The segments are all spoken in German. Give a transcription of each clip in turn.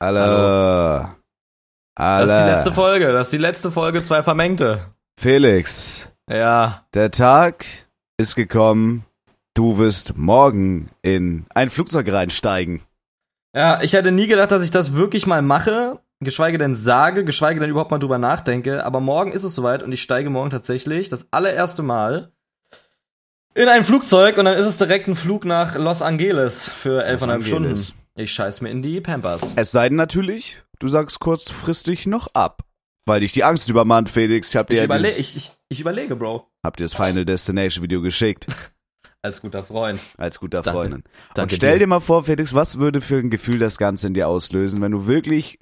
Alle. Alle. Das ist die letzte Folge. Das ist die letzte Folge, zwei Vermengte. Felix. Ja. Der Tag ist gekommen. Du wirst morgen in ein Flugzeug reinsteigen. Ja, ich hätte nie gedacht, dass ich das wirklich mal mache. Geschweige denn sage, geschweige denn überhaupt mal drüber nachdenke. Aber morgen ist es soweit und ich steige morgen tatsächlich das allererste Mal in ein Flugzeug und dann ist es direkt ein Flug nach Los Angeles für 11,5 Stunden. Ich scheiß mir in die Pampers. Es sei denn natürlich, du sagst kurzfristig noch ab, weil dich die Angst übermannt, Felix. Ich überlege, Bro. Habt ihr das Final Destination Video geschickt? Als guter Freund. Als guter Freundin. Danke, und stell dir mal vor, Felix, was würde für ein Gefühl das Ganze in dir auslösen, wenn du wirklich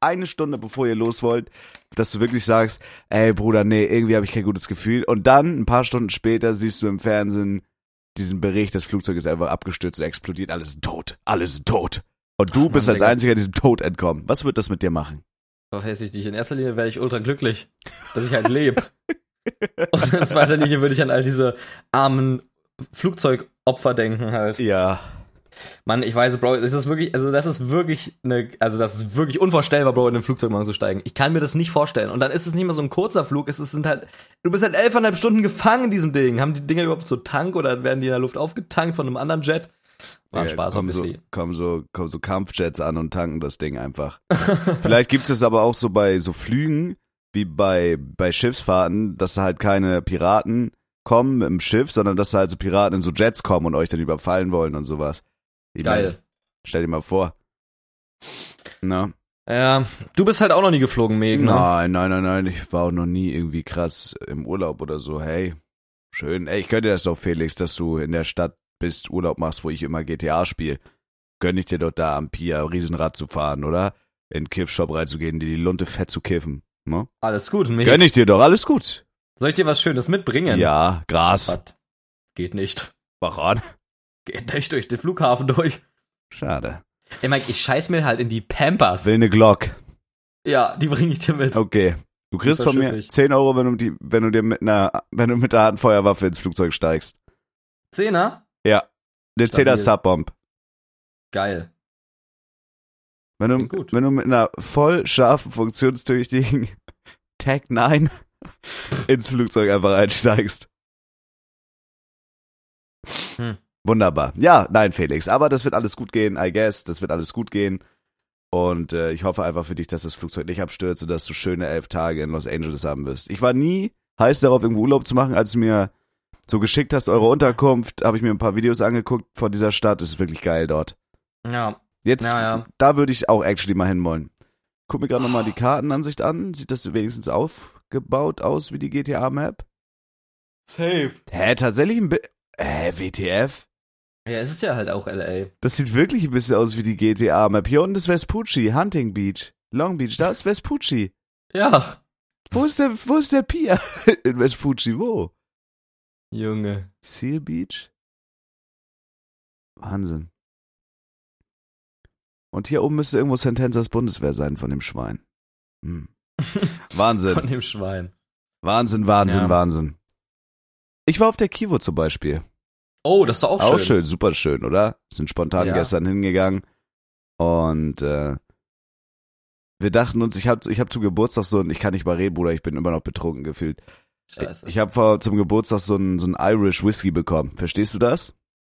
eine Stunde bevor ihr los wollt, dass du wirklich sagst, ey Bruder, nee, irgendwie habe ich kein gutes Gefühl. Und dann, ein paar Stunden später, siehst du im Fernsehen diesen Bericht, das Flugzeug ist einfach abgestürzt und explodiert, alles tot. Und du bist als Einziger diesem Tod entkommen. Was wird das mit dir machen? Verhäss ich dich. In erster Linie wäre ich ultra glücklich, dass ich halt lebe. Und in zweiter Linie würde ich an all diese armen Flugzeugopfer denken halt. Ja. Mann, ich weiß, Bro, das ist wirklich unvorstellbar, Bro, in einem Flugzeug mal zu steigen. Ich kann mir das nicht vorstellen. Und dann ist es nicht mehr so ein kurzer Flug, du bist halt 11,5 Stunden gefangen in diesem Ding. Haben die Dinger überhaupt so Tank oder werden die in der Luft aufgetankt von einem anderen Jet? War Spaß, kommen so Kampfjets an und tanken das Ding einfach. Vielleicht gibt es aber auch so bei so Flügen, wie bei Schiffsfahrten, dass da halt keine Piraten kommen im Schiff, sondern dass da halt so Piraten in so Jets kommen und euch dann überfallen wollen und sowas. Geil. Stell dir mal vor. Na? Ja, du bist halt auch noch nie geflogen, Meg, ne? Nein. Ich war auch noch nie irgendwie krass im Urlaub oder so. Hey, schön. Ey, ich gönne dir das doch, Felix, dass du in der Stadt bist, Urlaub machst, wo ich immer GTA spiele. Gönne ich dir doch da am Pier Riesenrad zu fahren, oder? In den Kiffshop reinzugehen, dir die Lunte fett zu kiffen. Ne? Alles gut, Meg. Gönne ich dir doch, alles gut. Soll ich dir was Schönes mitbringen? Ja, Gras. Was? Geht nicht. Mach an. Geht nicht durch den Flughafen durch. Schade. Ey, Mike, ich scheiß mir halt in die Pampers. Will eine Glock. Ja, die bringe ich dir mit. Okay. Du kriegst von mir 10 Euro, wenn du mit der harten Feuerwaffe ins Flugzeug steigst. 10er? Ja. Eine 10er Subbomb. Geil. Wenn du mit einer voll scharfen, funktionstüchtigen Tag 9 ins Flugzeug einfach einsteigst. Wunderbar. Ja, nein, Felix, aber das wird alles gut gehen, I guess, das wird alles gut gehen. Und ich hoffe einfach für dich, dass das Flugzeug nicht abstürzt und dass du schöne 11 Tage in Los Angeles haben wirst. Ich war nie heiß darauf, irgendwo Urlaub zu machen. Als du mir so geschickt hast, eure Unterkunft, habe ich mir ein paar Videos angeguckt von dieser Stadt. Es ist wirklich geil dort. Ja. Jetzt, ja. Da würde ich auch actually mal hin wollen. Guck mir gerade nochmal die Kartenansicht an. Sieht das wenigstens aufgebaut aus wie die GTA-Map? Safe. Hä, tatsächlich WTF? Ja, es ist ja halt auch LA. Das sieht wirklich ein bisschen aus wie die GTA-Map. Hier unten ist Vespucci, Hunting Beach, Long Beach, da ist Vespucci. Ja. Wo ist der Pier in Vespucci, wo? Junge. Seal Beach? Wahnsinn. Und hier oben müsste irgendwo Sentenzas Bundeswehr sein von dem Schwein. Hm. Wahnsinn. Von dem Schwein. Wahnsinn. Ich war auf der KiWo zum Beispiel. Oh, das ist doch auch schön. Auch schön, super schön, oder? Sind spontan gestern hingegangen und wir dachten uns, ich hab zum Geburtstag so ein, ich kann nicht mal reden, Bruder, ich bin immer noch betrunken gefühlt. Scheiße. Ich habe zum Geburtstag so ein Irish Whiskey bekommen. Verstehst du das?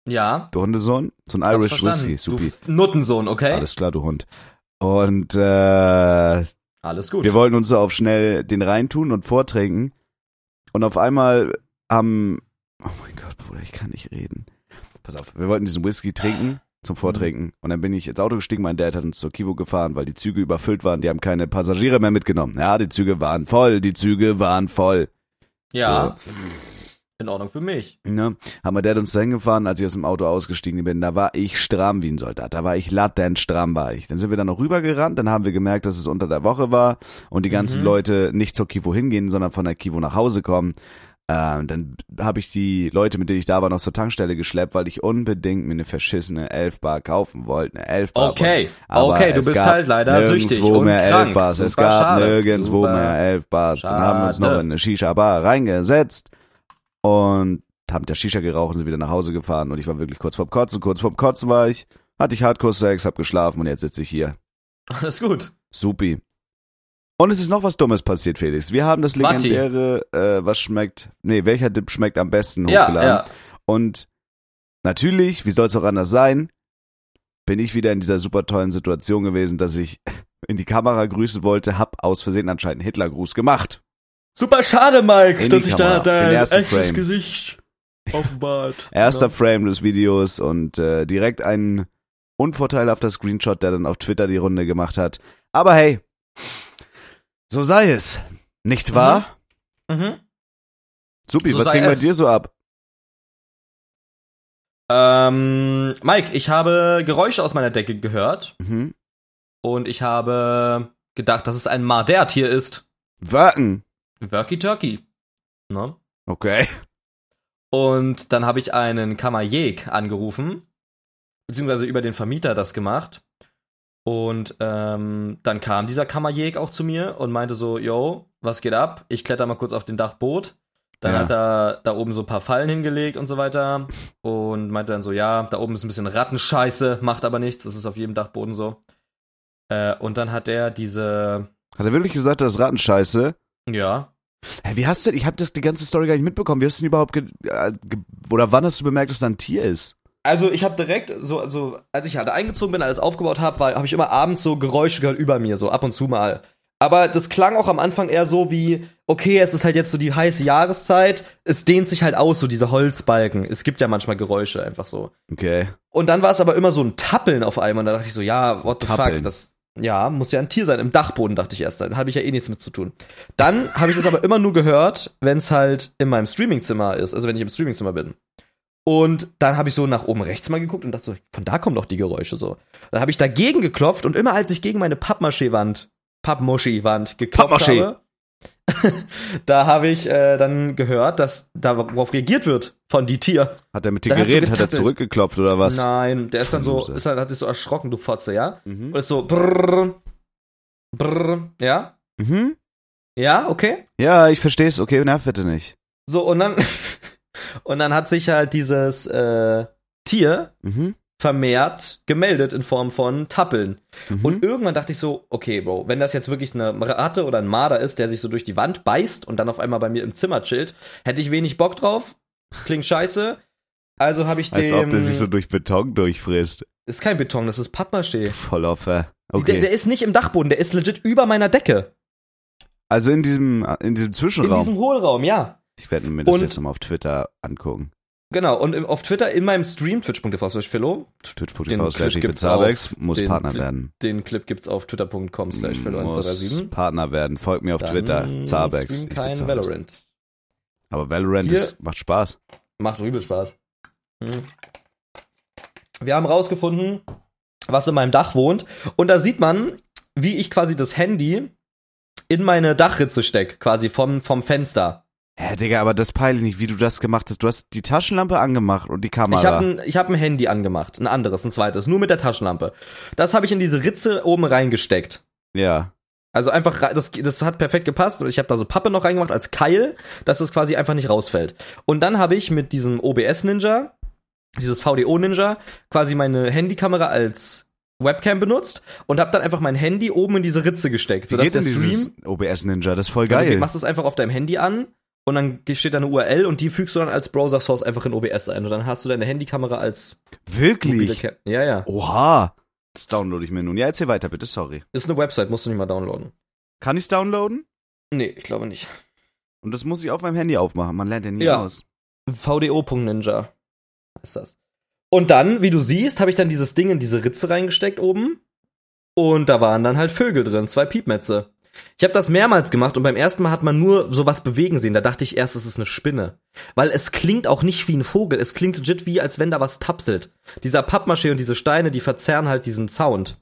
Ja. Du Hundesohn? So ein Irish Whiskey, supi. Du Nuttensohn, okay? Alles klar, du Hund. Und alles gut. Wir wollten uns so auf schnell den reintun und vortrinken und auf einmal haben oh mein Gott, Bruder, ich kann nicht reden. Pass auf, wir wollten diesen Whisky trinken, zum Vortrinken. Und dann bin ich ins Auto gestiegen, mein Dad hat uns zur KiWo gefahren, weil die Züge überfüllt waren. Die haben keine Passagiere mehr mitgenommen. Ja, die Züge waren voll. Ja, so. In Ordnung für mich. Ne? Haben wir Dad uns dahin gefahren, als ich aus dem Auto ausgestiegen bin, da war ich stramm wie ein Soldat. Da war ich latent stramm, war ich. Dann sind wir dann noch rübergerannt, dann haben wir gemerkt, dass es unter der Woche war und die ganzen Leute nicht zur KiWo hingehen, sondern von der KiWo nach Hause kommen. Dann habe ich die Leute, mit denen ich da war, noch zur Tankstelle geschleppt, weil ich unbedingt mir eine verschissene 11-Bar kaufen wollte. Eine 11-Bar. Okay, aber du bist halt leider süchtig und krank. Es gab nirgendwo mehr 11-Bars. Dann haben wir uns noch in eine Shisha-Bar reingesetzt und haben der Shisha geraucht und sind wieder nach Hause gefahren. Und ich war wirklich kurz vorm Kotzen war ich. Hatte ich Hardcore-Sex, hab geschlafen und jetzt sitze ich hier. Alles gut. Supi. Und es ist noch was Dummes passiert, Felix. Wir haben das legendäre, welcher Dip schmeckt am besten, hochgeladen. Ja. Und natürlich, wie soll es auch anders sein, bin ich wieder in dieser super tollen Situation gewesen, dass ich in die Kamera grüßen wollte, hab aus Versehen anscheinend Hitlergruß gemacht. Super schade, Maik, dass sich da dein echtes Frame. Gesicht offenbart. Erster Frame des Videos und direkt ein unvorteilhafter Screenshot, der dann auf Twitter die Runde gemacht hat. Aber hey, so sei es. Nicht wahr? Mhm. Supi, so was ging bei dir so ab? Maik, ich habe Geräusche aus meiner Decke gehört. Mhm. Und ich habe gedacht, dass es ein Mardert hier ist. Wacken. Worky Turkey. Ne? Okay. Und dann habe ich einen Kammerjäg angerufen, beziehungsweise über den Vermieter das gemacht. Und dann kam dieser Kammerjäg auch zu mir und meinte so, yo, was geht ab? Ich kletter mal kurz auf den Dachboden. Dann hat er da oben so ein paar Fallen hingelegt und so weiter. Und meinte dann so, ja, da oben ist ein bisschen Rattenscheiße, macht aber nichts. Das ist auf jedem Dachboden so. Und dann hat er diese... Hat er wirklich gesagt, das ist Rattenscheiße? Ja. Hey, wie hast du denn, ich habe das die ganze Story gar nicht mitbekommen, wie hast du denn überhaupt, oder wann hast du bemerkt, dass da ein Tier ist? Also ich habe direkt, als ich halt eingezogen bin, alles aufgebaut habe, habe ich immer abends so Geräusche gehört über mir, so ab und zu mal. Aber das klang auch am Anfang eher so wie, okay, es ist halt jetzt so die heiße Jahreszeit, es dehnt sich halt aus, so diese Holzbalken. Es gibt ja manchmal Geräusche einfach so. Okay. Und dann war es aber immer so ein Tappeln auf einmal und da dachte ich so, ja, what the fuck, das... Ja, muss ja ein Tier sein. Im Dachboden dachte ich erst, dann habe ich ja eh nichts mit zu tun. Dann habe ich das aber immer nur gehört, wenn es halt in meinem Streamingzimmer ist, also wenn ich im Streamingzimmer bin. Und dann habe ich so nach oben rechts mal geguckt und dachte so, von da kommen doch die Geräusche so. Dann habe ich dagegen geklopft und immer als ich gegen meine Pappmaché-Wand geklopft habe, da habe ich dann gehört, dass darauf reagiert wird von die Tier. Hat er mit dir geredet? Hat er zurückgeklopft oder was? Nein, der ist dann so, hat sich so erschrocken, du Fotze, ja? Mhm. Und ist so brrr, brrr, ja? Mhm. Ja, okay? Ja, ich versteh's, okay, nerv bitte nicht. So, und dann hat sich halt dieses Tier vermehrt gemeldet in Form von Tappeln. Mhm. Und irgendwann dachte ich so, okay, Bro, wenn das jetzt wirklich eine Ratte oder ein Marder ist, der sich so durch die Wand beißt und dann auf einmal bei mir im Zimmer chillt, hätte ich wenig Bock drauf. Klingt scheiße. Also habe ich den... Als ob der sich so durch Beton durchfrisst. Ist kein Beton, das ist Pappmaché. Voll offen. Okay. Der ist nicht im Dachboden, der ist legit über meiner Decke. Also in diesem Zwischenraum? In diesem Hohlraum, ja. Ich werde mir das jetzt nochmal auf Twitter angucken. Genau, und auf Twitter in meinem Stream, twitch.tv/Philo. twitch.tv/Philo muss Partner werden. Den Clip gibt's auf twitter.com/Philo. Muss Partner werden. Folgt mir auf Twitter. Zabex. Kein Valorant. Aber Valorant macht Spaß. Macht übel Spaß. Hm. Wir haben rausgefunden, was in meinem Dach wohnt. Und da sieht man, wie ich quasi das Handy in meine Dachritze stecke, quasi vom Fenster. Hä, Digga, aber das peile ich nicht, wie du das gemacht hast. Du hast die Taschenlampe angemacht und die Kamera. Ich hab ein Handy angemacht, ein anderes, ein zweites, nur mit der Taschenlampe. Das habe ich in diese Ritze oben reingesteckt. Ja. Also einfach, das hat perfekt gepasst. Ich habe da so Pappe noch reingemacht als Keil, dass es quasi einfach nicht rausfällt. Und dann habe ich mit diesem OBS Ninja, dieses VDO Ninja, quasi meine Handykamera als Webcam benutzt und habe dann einfach mein Handy oben in diese Ritze gesteckt. Sodass der Stream, OBS Ninja, das ist voll geil. Du machst es einfach auf deinem Handy an. Und dann steht da eine URL und die fügst du dann als Browser-Source einfach in OBS ein. Und dann hast du deine Handykamera als... Wirklich? Ja, ja. Oha. Das download ich mir nun. Ja, erzähl weiter bitte, sorry. Ist eine Website, musst du nicht mal downloaden. Kann ich's downloaden? Nee, ich glaube nicht. Und das muss ich auf meinem Handy aufmachen, man lernt ja nie aus. VDO.Ninja ist das. Und dann, wie du siehst, habe ich dann dieses Ding in diese Ritze reingesteckt oben. Und da waren dann halt Vögel drin, 2 Piepmätze. Ich habe das mehrmals gemacht und beim ersten Mal hat man nur sowas bewegen sehen. Da dachte ich erst, es ist eine Spinne. Weil es klingt auch nicht wie ein Vogel. Es klingt legit wie, als wenn da was tapselt. Dieser Pappmaché und diese Steine, die verzerren halt diesen Sound.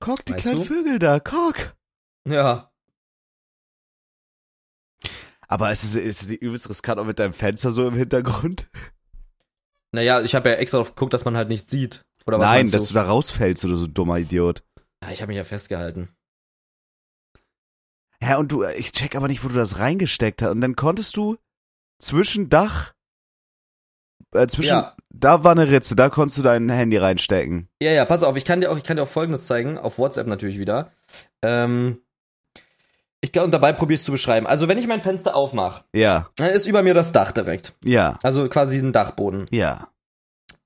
Guck, die kleinen Vögel da, guck. Ja. Aber ist es die übelst riskant auch mit deinem Fenster so im Hintergrund? Naja, ich habe ja extra drauf geguckt, dass man halt nichts sieht. Oder was? Nein, dass du da rausfällst oder so, dummer Idiot. Ich habe mich ja festgehalten. Ja, und ich check aber nicht, wo du das reingesteckt hast. Und dann konntest du zwischen Da war eine Ritze, da konntest du dein Handy reinstecken. Ja, ja, pass auf, ich kann dir auch Folgendes zeigen, auf WhatsApp natürlich wieder. Ich glaube, und dabei probier's zu beschreiben. Also, wenn ich mein Fenster aufmache, ja, dann ist über mir das Dach direkt. Ja. Also quasi ein Dachboden. Ja.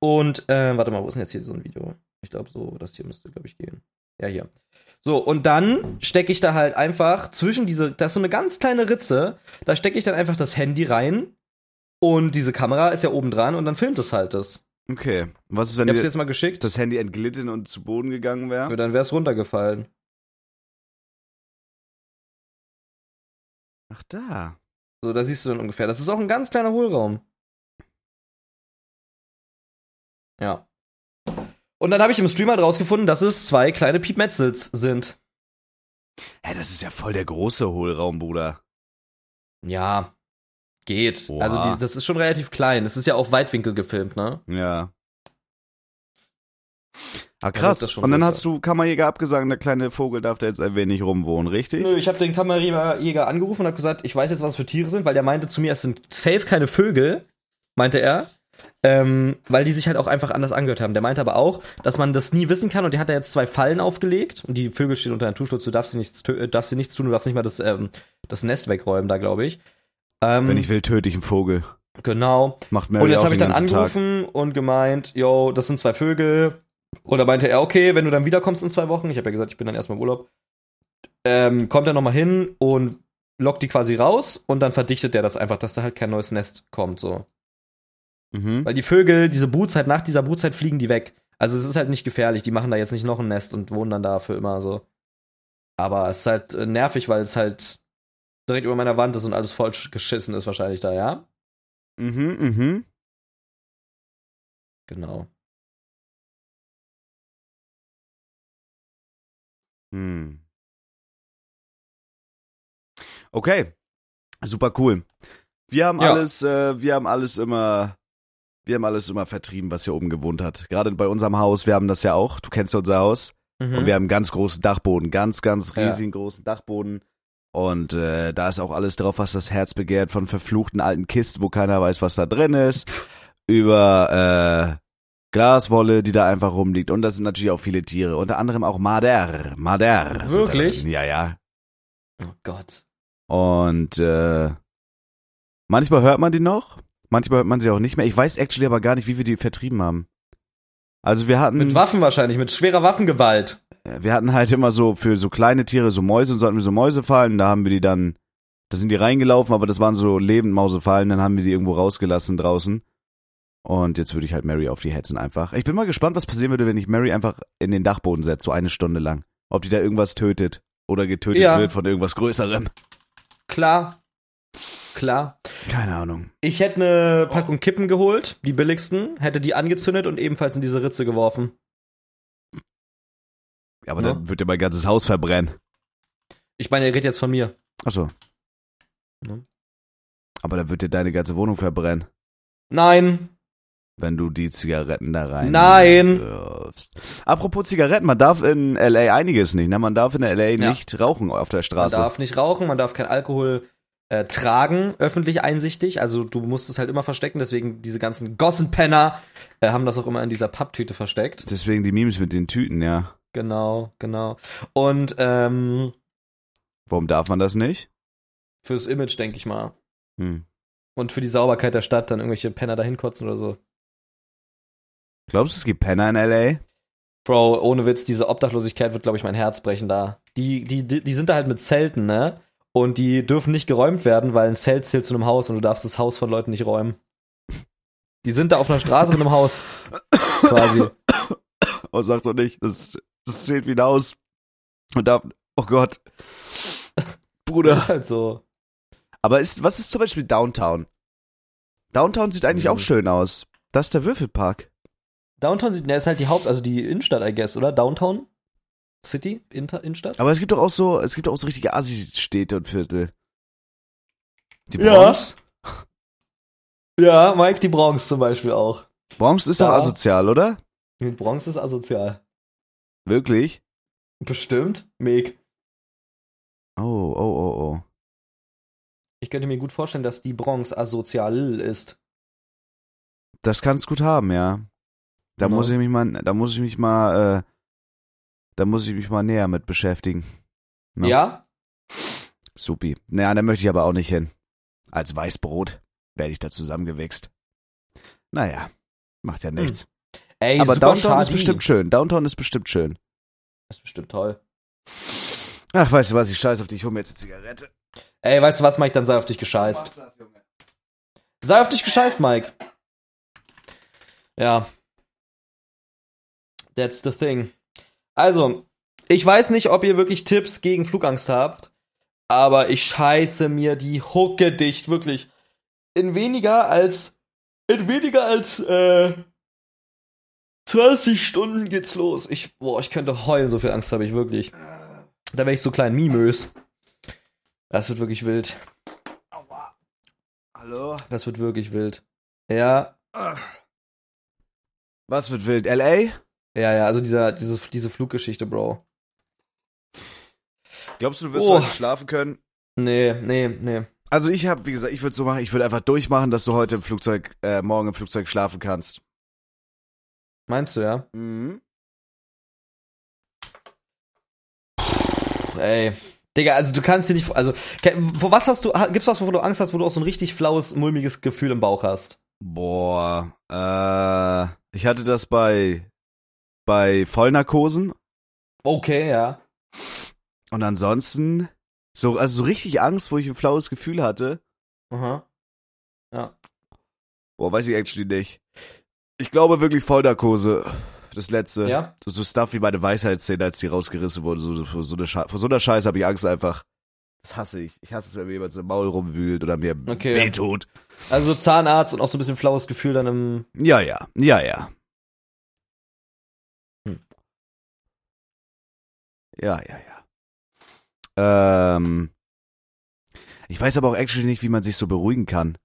Und, warte mal, wo ist denn jetzt hier so ein Video? Ich glaube so, das hier müsste, glaube ich, gehen. Ja, hier. So, und dann stecke ich da halt einfach zwischen diese, da ist so eine ganz kleine Ritze, da stecke ich dann einfach das Handy rein. Und diese Kamera ist ja oben dran und dann filmt es halt das. Okay. Was ist, wenn ich hab's jetzt mal geschickt, das Handy entglitten und zu Boden gegangen wäre? Ja, dann wäre es runtergefallen. Ach, da. So, da siehst du dann ungefähr. Das ist auch ein ganz kleiner Hohlraum. Ja. Und dann habe ich im Stream halt rausgefunden, dass es 2 kleine Piepmetzels sind. Hä, das ist ja voll der große Hohlraum, Bruder. Ja. Geht. Wow. Also das ist schon relativ klein. Das ist ja auf Weitwinkel gefilmt, ne? Ja. Ah, krass. Ja, und dann hast du Kammerjäger abgesagt und der kleine Vogel darf da jetzt ein wenig rumwohnen, richtig? Nö, ich habe den Kammerjäger angerufen und habe gesagt, ich weiß jetzt, was für Tiere sind, weil der meinte zu mir, es sind safe keine Vögel, meinte er, weil die sich halt auch einfach anders angehört haben. Der meinte aber auch, dass man das nie wissen kann und der hat da jetzt 2 Fallen aufgelegt und die Vögel stehen unter Naturschutz, du darfst sie nichts tun, du darfst nicht mal das Nest wegräumen da, glaube ich. Wenn ich will, töte ich einen Vogel. Genau. Macht Mary. Und jetzt habe ich dann angerufen und gemeint, yo, das sind 2 Vögel. Und da meinte er, okay, wenn du dann wiederkommst in 2 Wochen, ich habe ja gesagt, ich bin dann erstmal im Urlaub, kommt er nochmal hin und lockt die quasi raus und dann verdichtet er das einfach, dass da halt kein neues Nest kommt, so. Mhm. Weil die Vögel, nach dieser Brutzeit fliegen die weg. Also es ist halt nicht gefährlich, die machen da jetzt nicht noch ein Nest und wohnen dann da für immer, so. Aber es ist halt nervig, weil es halt direkt über meiner Wand ist und alles voll geschissen ist wahrscheinlich da, ja? Mhm, mhm. Genau. Hm. Okay. Super cool. Wir haben alles immer vertrieben, was hier oben gewohnt hat. Gerade bei unserem Haus, wir haben das ja auch. Du kennst ja unser Haus. Mhm. Und wir haben einen ganz großen Dachboden. Ganz, ganz riesigen großen Dachboden. Und da ist auch alles drauf, was das Herz begehrt, von verfluchten alten Kisten, wo keiner weiß, was da drin ist, über Glaswolle, die da einfach rumliegt. Und das sind natürlich auch viele Tiere, unter anderem auch Marder. Marder. Wirklich? Ja, ja. Oh Gott. Und manchmal hört man die noch, manchmal hört man sie auch nicht mehr. Ich weiß actually aber gar nicht, wie wir die vertrieben haben. Also wir hatten... Mit Waffen wahrscheinlich, mit schwerer Waffengewalt. Wir hatten halt immer so für so kleine Tiere so Mäuse und so hatten wir so Mäusefallen, da sind die reingelaufen, aber das waren so lebend Mausefallen, dann haben wir die irgendwo rausgelassen draußen. Und jetzt würde ich halt Mary auf die hetzen einfach. Ich bin mal gespannt, was passieren würde, wenn ich Mary einfach in den Dachboden setze, so eine Stunde lang. Ob die da irgendwas tötet oder getötet wird von irgendwas Größerem. Klar. Keine Ahnung. Ich hätte eine Packung Kippen geholt, die billigsten, hätte die angezündet und ebenfalls in diese Ritze geworfen. Aber dann wird ja mein ganzes Haus verbrennen. Ich meine, er redet jetzt von mir. Ach so. Ja. Aber dann wird dir deine ganze Wohnung verbrennen. Nein. Wenn du die Zigaretten da rein... Nein. Wirfst. Apropos Zigaretten, man darf in L.A. einiges nicht, ne? Man darf in L.A. nicht rauchen auf der Straße. Man darf nicht rauchen, man darf kein Alkohol tragen, öffentlich einsichtig. Also du musst es halt immer verstecken, deswegen diese ganzen Gossenpenner haben das auch immer in dieser Papptüte versteckt. Deswegen die Memes mit den Tüten, ja. Genau. Und, warum darf man das nicht? Fürs Image, denke ich mal. Hm. Und für die Sauberkeit der Stadt, dann irgendwelche Penner dahin kotzen oder so. Glaubst du, es gibt Penner in L.A.? Bro, ohne Witz, diese Obdachlosigkeit wird, glaube ich, mein Herz brechen da. Die sind da halt mit Zelten, ne? Und die dürfen nicht geräumt werden, weil ein Zelt zählt zu einem Haus und du darfst das Haus von Leuten nicht räumen. Die sind da auf einer Straße mit einem Haus. Quasi. Oh, sag doch nicht, das zählt wie ein Haus. Und da, oh Gott. Bruder. Das ist halt so. Aber was ist zum Beispiel Downtown? Downtown sieht eigentlich auch schön aus. Das ist der Würfelpark. Downtown ist halt die also die Innenstadt, I guess, oder? Downtown? City? Innenstadt? Aber es gibt doch auch so richtige Asi-Städte und Viertel. Die Bronx? Ja, Mike, die Bronx zum Beispiel auch. Bronx ist doch asozial, oder? Mit Bronx ist asozial. Wirklich? Bestimmt. Mek. Oh. Ich könnte mir gut vorstellen, dass die Bronx asozial ist. Das kannst du gut haben, ja. Da muss ich mich mal näher mit beschäftigen. No? Ja? Supi. Naja, da möchte ich aber auch nicht hin. Als Weißbrot werde ich da zusammengewichst. Naja, macht ja nichts. Ey, aber Downtown ist bestimmt schön. Downtown ist bestimmt schön. Ist bestimmt toll. Ach, weißt du was, ich scheiß auf dich, ich hol mir jetzt eine Zigarette. Ey, weißt du was, Maik, dann sei auf dich gescheißt. Sei auf dich gescheißt, Maik. Ja. That's the thing. Also, ich weiß nicht, ob ihr wirklich Tipps gegen Flugangst habt, aber ich scheiße mir die Hucke dicht, wirklich. In weniger als 20 Stunden geht's los. Ich könnte heulen, so viel Angst habe ich wirklich. Da wäre ich so klein mimös. Das wird wirklich wild. Aua. Hallo? Das wird wirklich wild. Ja. Was wird wild? L.A.? Ja, also diese Fluggeschichte, Bro. Glaubst du, du wirst heute schlafen können? Nee. Also ich habe, wie gesagt, ich würde so machen, ich würde einfach durchmachen, dass du heute im Flugzeug, morgen im Flugzeug schlafen kannst. Meinst du, ja? Mhm. Ey, Digga, also du kannst dir nicht, also, vor was hast du, gibt's was, wovon du Angst hast, wo du auch so ein richtig flaues, mulmiges Gefühl im Bauch hast? Boah, ich hatte das bei Vollnarkosen. Okay, ja. Und ansonsten, so richtig Angst, wo ich ein flaues Gefühl hatte. Aha. Ja. Boah, weiß ich actually nicht. Ich glaube wirklich Vollnarkose. Das letzte. Ja. So Stuff wie meine Weisheitszähne, als die rausgerissen wurden. Vor so einer Scheiße habe ich Angst einfach. Das hasse ich. Ich hasse es, wenn mir jemand so im Maul rumwühlt oder mir wehtut. Also Zahnarzt und auch so ein bisschen flaues Gefühl dann im... Ja. Hm. Ja. Ich weiß aber auch actually nicht, wie man sich so beruhigen kann.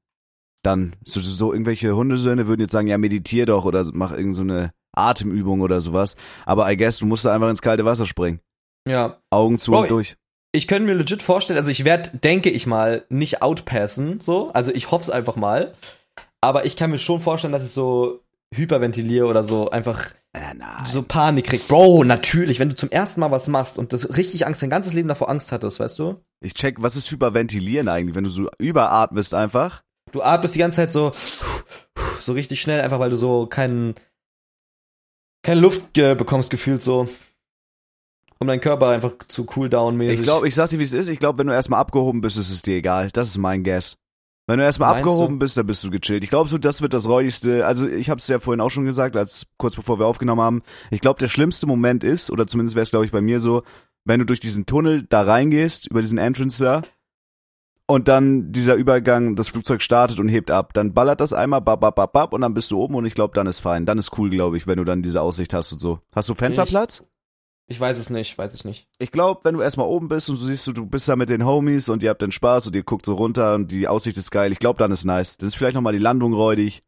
Dann so irgendwelche Hundesöhne würden jetzt sagen, ja, meditier doch oder mach irgend so eine Atemübung oder sowas. Aber I guess, du musst da einfach ins kalte Wasser springen. Ja. Augen zu und durch. Ich könnte mir legit vorstellen, also ich werde, denke ich mal, nicht outpassen, so. Also ich hoffe es einfach mal. Aber ich kann mir schon vorstellen, dass ich so hyperventiliere oder so einfach so Panik krieg. Bro, natürlich, wenn du zum ersten Mal was machst und das richtig Angst, dein ganzes Leben davor Angst hattest, weißt du? Ich check, was ist hyperventilieren eigentlich, wenn du so überatmest einfach? Du atmest die ganze Zeit so richtig schnell, einfach weil du so keine Luft bekommst, gefühlt so. Um deinen Körper einfach zu cooldown-mäßig. Ich sag dir, wie es ist. Ich glaube, wenn du erstmal abgehoben bist, ist es dir egal. Das ist mein Guess. Wenn du erstmal abgehoben bist, dann bist du gechillt. Ich glaube, so, das wird das räudigste. Also, ich hab's ja vorhin auch schon gesagt, kurz bevor wir aufgenommen haben. Ich glaube, der schlimmste Moment ist, oder zumindest wäre es, glaube ich, bei mir so, wenn du durch diesen Tunnel da reingehst, über diesen Entrance da, und dann dieser Übergang, das Flugzeug startet und hebt ab. Dann ballert das einmal, bap, und dann bist du oben und ich glaube, dann ist fein. Dann ist cool, glaube ich, wenn du dann diese Aussicht hast und so. Hast du Fensterplatz? Ich weiß es nicht. Ich glaube, wenn du erstmal oben bist und du siehst, du bist da mit den Homies und ihr habt den Spaß und ihr guckt so runter und die Aussicht ist geil. Ich glaube, dann ist nice. Dann ist vielleicht nochmal die Landung räudig.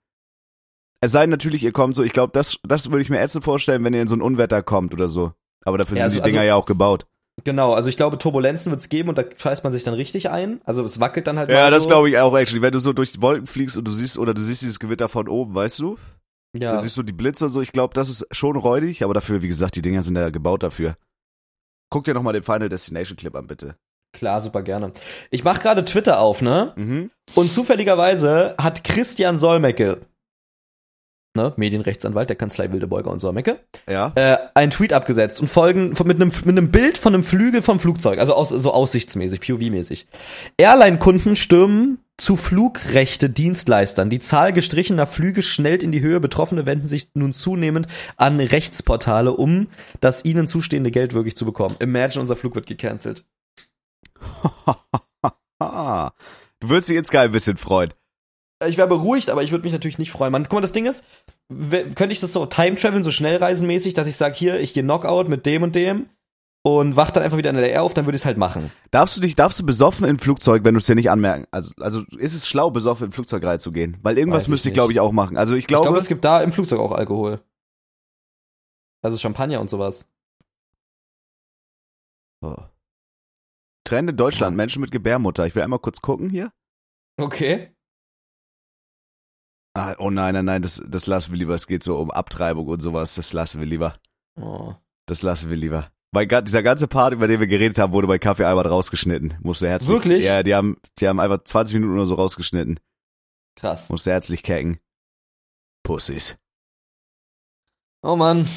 Es sei denn natürlich, ihr kommt so, ich glaube, das würde ich mir ätzend vorstellen, wenn ihr in so ein Unwetter kommt oder so. Aber dafür sind die Dinger ja auch gebaut. Genau, also ich glaube, Turbulenzen wird's geben und da scheißt man sich dann richtig ein. Also es wackelt dann halt mal. Ja, das glaube ich auch actually. Wenn du so durch die Wolken fliegst und du siehst dieses Gewitter von oben, weißt du? Ja. Dann siehst du die Blitze und so. Ich glaube, das ist schon räudig, aber dafür, wie gesagt, die Dinger sind ja gebaut dafür. Guck dir nochmal den Final Destination Clip an, bitte. Klar, super gerne. Ich mach gerade Twitter auf, ne? Mhm. Und zufälligerweise hat Christian Solmecke, ne, Medienrechtsanwalt der Kanzlei Wildebeuger und Solmecke, ja, einen Tweet abgesetzt und mit einem Bild von einem Flügel vom Flugzeug, also so aussichtsmäßig, POV-mäßig. Airline-Kunden stürmen zu Flugrechte-Dienstleistern. Die Zahl gestrichener Flüge schnellt in die Höhe. Betroffene wenden sich nun zunehmend an Rechtsportale, um das ihnen zustehende Geld wirklich zu bekommen. Imagine, unser Flug wird gecancelt. Du würdest dich jetzt gar ein bisschen freuen. Ich wäre beruhigt, aber ich würde mich natürlich nicht freuen. Guck mal, das Ding ist, könnte ich das so time-traveln, so schnellreisenmäßig, dass ich sage, hier, ich gehe Knockout mit dem und dem und wach dann einfach wieder in der Air auf, dann würde ich es halt machen. Darfst du besoffen in ein Flugzeug, wenn du es dir nicht anmerken? Also ist es schlau, besoffen in ein Flugzeug reinzugehen? Weil irgendwas müsste ich, glaube ich, auch machen. Also ich glaube, es gibt da im Flugzeug auch Alkohol. Also Champagner und sowas. Oh. Trend in Deutschland, Menschen mit Gebärmutter. Ich will einmal kurz gucken hier. Okay. Ah, oh nein, nein, nein, das lassen wir lieber. Es geht so um Abtreibung und sowas. Das lassen wir lieber. Oh. Das lassen wir lieber. Mein, dieser ganze Part, über den wir geredet haben, wurde bei Kaffee Albert rausgeschnitten. Musste herzlich. Wirklich? Ja, die haben einfach 20 Minuten oder so rausgeschnitten. Krass. Musste herzlich kecken. Pussys. Oh Mann.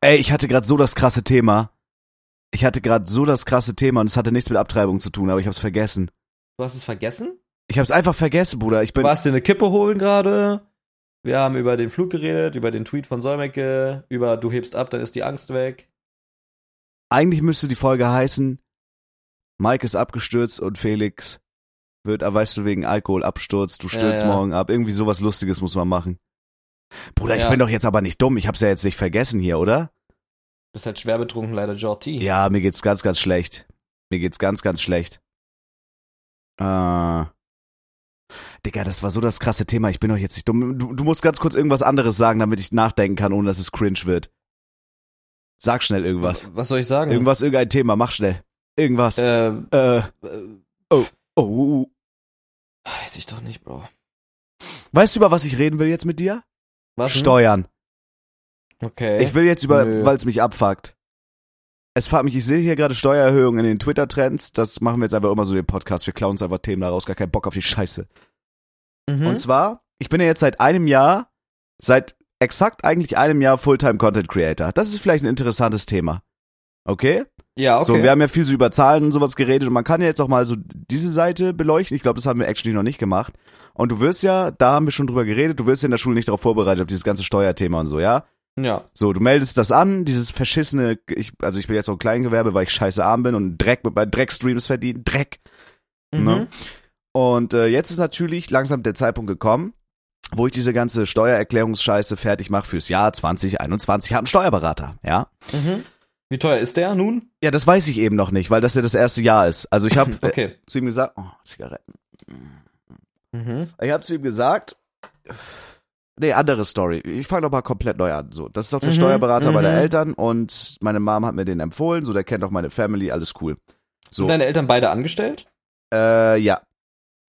Ey, ich hatte gerade so das krasse Thema. Und es hatte nichts mit Abtreibung zu tun, aber ich hab's vergessen. Du hast es vergessen? Ich hab's einfach vergessen, Bruder. Du warst dir eine Kippe holen gerade. Wir haben über den Flug geredet, über den Tweet von Solmecke, über du hebst ab, dann ist die Angst weg. Eigentlich müsste die Folge heißen, Maik ist abgestürzt und Felix wird, weißt du, wegen Alkoholabsturz, du stürzt morgen ab. Irgendwie sowas Lustiges muss man machen. Bruder, ich bin doch jetzt aber nicht dumm. Ich hab's ja jetzt nicht vergessen hier, oder? Du bist halt schwer betrunken, leider Jorti. Ja, mir geht's ganz, ganz schlecht. Digga, das war so das krasse Thema. Ich bin doch jetzt nicht dumm. Du musst ganz kurz irgendwas anderes sagen, damit ich nachdenken kann, ohne dass es cringe wird. Sag schnell irgendwas. Was soll ich sagen? Irgendein Thema. Mach schnell. Irgendwas. Oh. Weiß ich doch nicht, Bro. Weißt du, über was ich reden will jetzt mit dir? Was? Steuern. Okay. Ich will jetzt über, weil es mich abfuckt. Es fragt mich, ich sehe hier gerade Steuererhöhungen in den Twitter-Trends. Das machen wir jetzt einfach immer so, den Podcast. Wir klauen uns einfach Themen daraus. Gar keinen Bock auf die Scheiße. Mhm. Und zwar, ich bin ja jetzt seit exakt einem Jahr Fulltime-Content-Creator. Das ist vielleicht ein interessantes Thema. Okay? Ja, okay. So, wir haben ja viel so über Zahlen und sowas geredet. Und man kann ja jetzt auch mal so diese Seite beleuchten. Ich glaube, das haben wir actually noch nicht gemacht. Und du wirst ja, da haben wir schon drüber geredet, du wirst ja in der Schule nicht darauf vorbereitet, auf dieses ganze Steuerthema und so, ja? Ja. So, du meldest das an, dieses verschissene, ich bin jetzt auch ein Kleingewerbe, weil ich scheiße arm bin und Dreck mit meinen Dreckstreams verdiene, Dreck. Mhm. Ne? Und jetzt ist natürlich langsam der Zeitpunkt gekommen, wo ich diese ganze Steuererklärungsscheiße fertig mache fürs Jahr 2021, habe einen Steuerberater, ja. Mhm. Wie teuer ist der nun? Ja, das weiß ich eben noch nicht, weil das ja das erste Jahr ist. Also ich habe zu ihm gesagt, Zigaretten. Mhm. Ich habe zu ihm gesagt, nee, andere Story. Ich fange nochmal komplett neu an. So, das ist auch der Steuerberater meiner Eltern und meine Mom hat mir den empfohlen. So, der kennt auch meine Family, alles cool. So. Sind deine Eltern beide angestellt? Ja.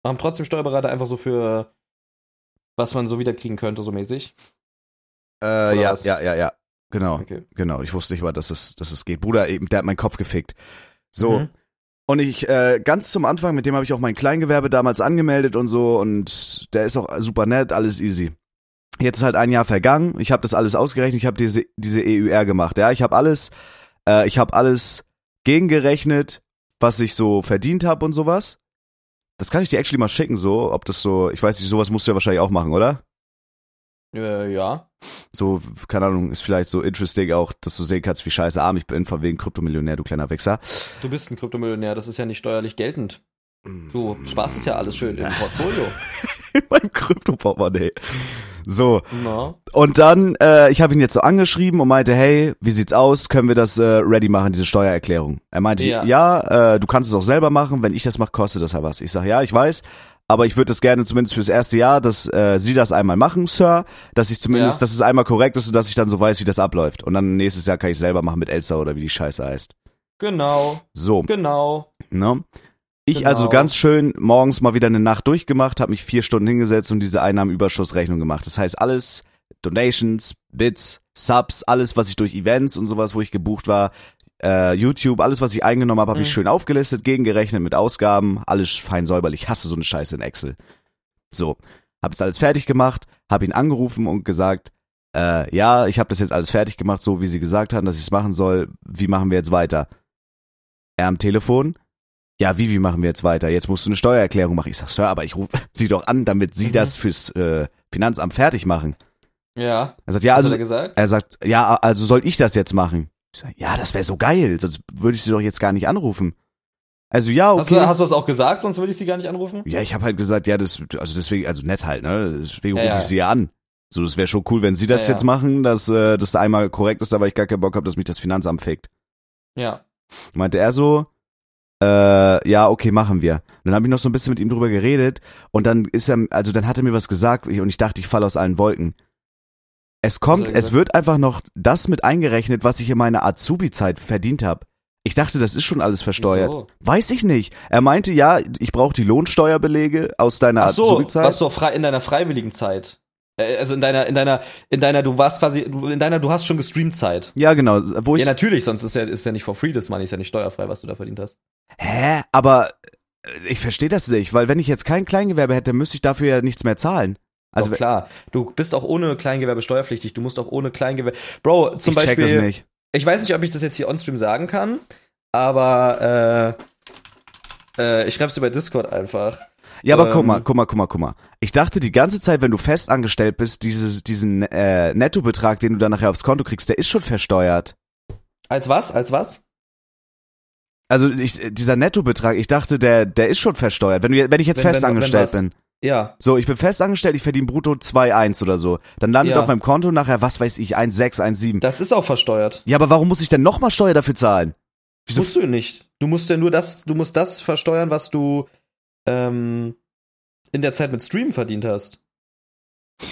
Haben trotzdem Steuerberater einfach so für, was man so wiederkriegen könnte, so mäßig? Ja. Genau, okay. Genau. Ich wusste nicht mal, dass es geht. Bruder, der hat meinen Kopf gefickt. So. Mhm. Und ich, ganz zum Anfang, mit dem habe ich auch mein Kleingewerbe damals angemeldet und so und der ist auch super nett, alles easy. Jetzt ist halt ein Jahr vergangen, ich habe das alles ausgerechnet, ich habe diese EUR gemacht, ja, ich habe alles gegengerechnet, was ich so verdient habe und sowas. Das kann ich dir actually mal schicken, so, ob das so, ich weiß nicht, sowas musst du ja wahrscheinlich auch machen, oder? Ja. So, keine Ahnung, ist vielleicht so interesting auch, dass du sehen kannst, wie scheiße arm ich bin, von wegen Kryptomillionär, du kleiner Wichser. Du bist ein Kryptomillionär, das ist ja nicht steuerlich geltend. Du sparst ja alles schön im Portfolio. In meinem Krypto-Portemonnaie. So. No. Und dann, ich habe ihn jetzt so angeschrieben und meinte, hey, wie sieht's aus? Können wir das ready machen, diese Steuererklärung? Er meinte, ja, du kannst es auch selber machen. Wenn ich das mache, kostet das ja was. Ich sag, ja, ich weiß, aber ich würde das gerne zumindest fürs erste Jahr, dass Sie das einmal machen, Sir, dass ich zumindest, dass es einmal korrekt ist und dass ich dann so weiß, wie das abläuft. Und dann nächstes Jahr kann ich selber machen mit Elster oder wie die Scheiße heißt. Genau. So. Genau. Ne? Also ganz schön morgens mal wieder eine Nacht durchgemacht, habe mich 4 Stunden hingesetzt und diese Einnahmenüberschussrechnung gemacht. Das heißt alles, Donations, Bits, Subs, alles, was ich durch Events und sowas, wo ich gebucht war, YouTube, alles, was ich eingenommen habe, habe ich schön aufgelistet, gegengerechnet mit Ausgaben, alles fein säuberlich. Ich hasse so eine Scheiße in Excel. So, habe jetzt alles fertig gemacht, habe ihn angerufen und gesagt, ja, ich habe das jetzt alles fertig gemacht, so wie sie gesagt haben, dass ich es machen soll. Wie machen wir jetzt weiter? Er am Telefon. Ja, wie machen wir jetzt weiter? Jetzt musst du eine Steuererklärung machen. Ich sag, Sir, aber ich rufe sie doch an, damit sie das fürs Finanzamt fertig machen. Ja. Er sagt, ja, also, er sagt, soll ich das jetzt machen? Ich sag, ja, das wäre so geil, sonst würde ich sie doch jetzt gar nicht anrufen. Also, ja, okay. Hast du das auch gesagt, sonst würde ich sie gar nicht anrufen? Ja, ich habe halt gesagt, ja, deswegen, nett halt, ne? Deswegen rufe ich sie ja an. So, das wäre schon cool, wenn sie das jetzt machen, dass das da einmal korrekt ist, aber ich gar keinen Bock habe, dass mich das Finanzamt fickt. Ja. Meinte er so, ja, okay, machen wir. Und dann habe ich noch so ein bisschen mit ihm drüber geredet und dann ist er, also dann hat er mir was gesagt und ich dachte, ich falle aus allen Wolken. Es wird einfach noch das mit eingerechnet, was ich in meiner Azubi-Zeit verdient habe. Ich dachte, das ist schon alles versteuert. Wieso? Weiß ich nicht. Er meinte, ja, ich brauche die Lohnsteuerbelege aus deiner Azubi-Zeit. Ach so, was du in deiner freiwilligen Zeit. Also du hast schon gestreamt Zeit. Ja, genau. Ja, natürlich, sonst ist ja nicht for free, das Money ist ja nicht steuerfrei, was du da verdient hast. Hä? Aber ich verstehe das nicht, weil wenn ich jetzt kein Kleingewerbe hätte, müsste ich dafür ja nichts mehr zahlen. Also doch, klar, du bist auch ohne Kleingewerbe steuerpflichtig, du musst auch ohne Kleingewerbe... Bro, zum Beispiel... Ich check das nicht. Ich weiß nicht, ob ich das jetzt hier on-stream sagen kann, aber ich schreib's dir bei Discord einfach. Ja, aber guck mal. Ich dachte die ganze Zeit, wenn du festangestellt bist, diesen Nettobetrag, den du dann nachher aufs Konto kriegst, der ist schon versteuert. Als was? Also dieser Nettobetrag, ich dachte, der ist schon versteuert, wenn ich jetzt festangestellt bin. Ja. So, ich bin festangestellt, ich verdiene brutto 2,1 oder so. Dann landet auf meinem Konto nachher, was weiß ich, 1,6, 1,7. Das ist auch versteuert. Ja, aber warum muss ich denn nochmal Steuer dafür zahlen? Wieso? Musst du nicht. Du musst ja nur das versteuern, was du in der Zeit mit Streamen verdient hast.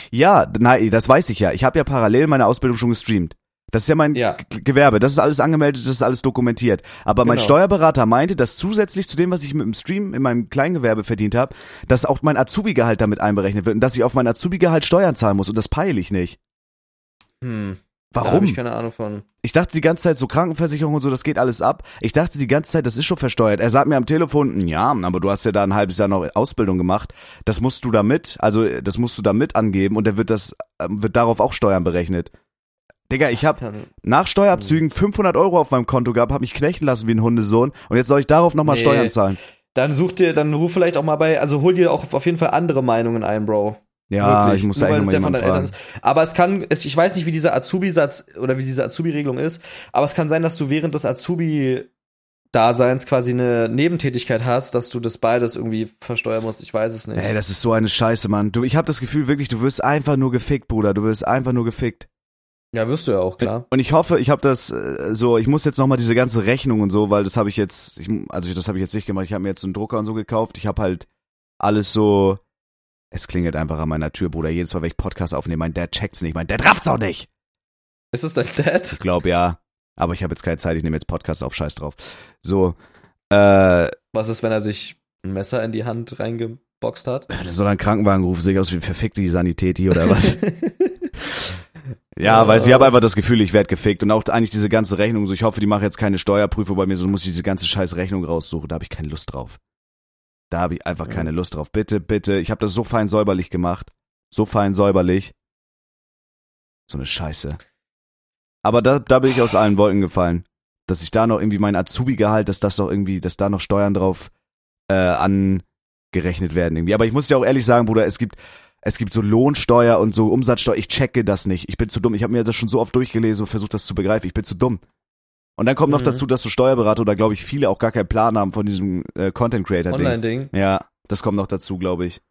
Ja, nein, das weiß ich ja. Ich habe ja parallel meine Ausbildung schon gestreamt. Das ist ja mein Gewerbe. Das ist alles angemeldet, das ist alles dokumentiert. Aber mein Steuerberater meinte, dass zusätzlich zu dem, was ich mit dem Stream in meinem Kleingewerbe verdient habe, dass auch mein Azubi-Gehalt damit einberechnet wird und dass ich auf mein Azubi-Gehalt Steuern zahlen muss. Und das peile ich nicht. Warum? Da habe ich keine Ahnung von. Ich dachte die ganze Zeit, so Krankenversicherung und so, das geht alles ab. Ich dachte die ganze Zeit, das ist schon versteuert. Er sagt mir am Telefon, ja, aber du hast ja da ein halbes Jahr noch Ausbildung gemacht. Das musst du damit angeben und dann wird darauf auch Steuern berechnet. Digga, ich habe nach Steuerabzügen 500 Euro auf meinem Konto gehabt, habe mich knechten lassen wie ein Hundesohn und jetzt soll ich darauf nochmal Steuern zahlen. Dann ruf vielleicht auch mal hol dir auch auf jeden Fall andere Meinungen ein, Bro. Ja, wirklich. Ich muss eigentlich nochmal jemanden fragen. Aber ich weiß nicht, wie dieser Azubi-Satz oder wie diese Azubi-Regelung ist, aber es kann sein, dass du während des Azubi-Daseins quasi eine Nebentätigkeit hast, dass du das beides irgendwie versteuern musst. Ich weiß es nicht. Ey, das ist so eine Scheiße, Mann. Ich habe das Gefühl wirklich, du wirst einfach nur gefickt, Bruder. Du wirst einfach nur gefickt. Ja, wirst du ja auch, klar. Und ich hoffe, ich habe das ich muss jetzt nochmal diese ganze Rechnung und so, weil das habe ich jetzt, das habe ich jetzt nicht gemacht, ich habe mir jetzt so einen Drucker und so gekauft, ich habe halt alles so, es klingelt einfach an meiner Tür, Bruder, jedes Mal, wenn ich Podcast aufnehme, mein Dad checkt's nicht, mein Dad rafft's auch nicht. Ist es dein Dad? Ich glaube, ja, aber ich habe jetzt keine Zeit, ich nehme jetzt Podcast auf, scheiß drauf. So, was ist, wenn er sich ein Messer in die Hand reingeboxt hat? Dann soll er einen Krankenwagen rufen, sehe ich aus wie verfickt die Sanität hier oder was? Ja, weil ich habe einfach das Gefühl, ich werde gefickt und auch eigentlich diese ganze Rechnung, so ich hoffe, die machen jetzt keine Steuerprüfung bei mir, so muss ich diese ganze scheiß Rechnung raussuchen, da habe ich keine Lust drauf. Da habe ich einfach keine Lust drauf. Bitte, ich habe das so fein säuberlich gemacht. So eine Scheiße. Aber da bin ich aus allen Wolken gefallen, dass ich da noch irgendwie mein Azubi-Gehalt, dass da noch Steuern drauf angerechnet werden irgendwie. Aber ich muss dir auch ehrlich sagen, Bruder, es gibt so Lohnsteuer und so Umsatzsteuer. Ich checke das nicht. Ich bin zu dumm. Ich habe mir das schon so oft durchgelesen und versucht, das zu begreifen. Ich bin zu dumm. Und dann kommt noch dazu, dass so Steuerberater oder, glaube ich, viele auch gar keinen Plan haben von diesem Content-Creator-Ding. Online-Ding. Ja, das kommt noch dazu, glaube ich.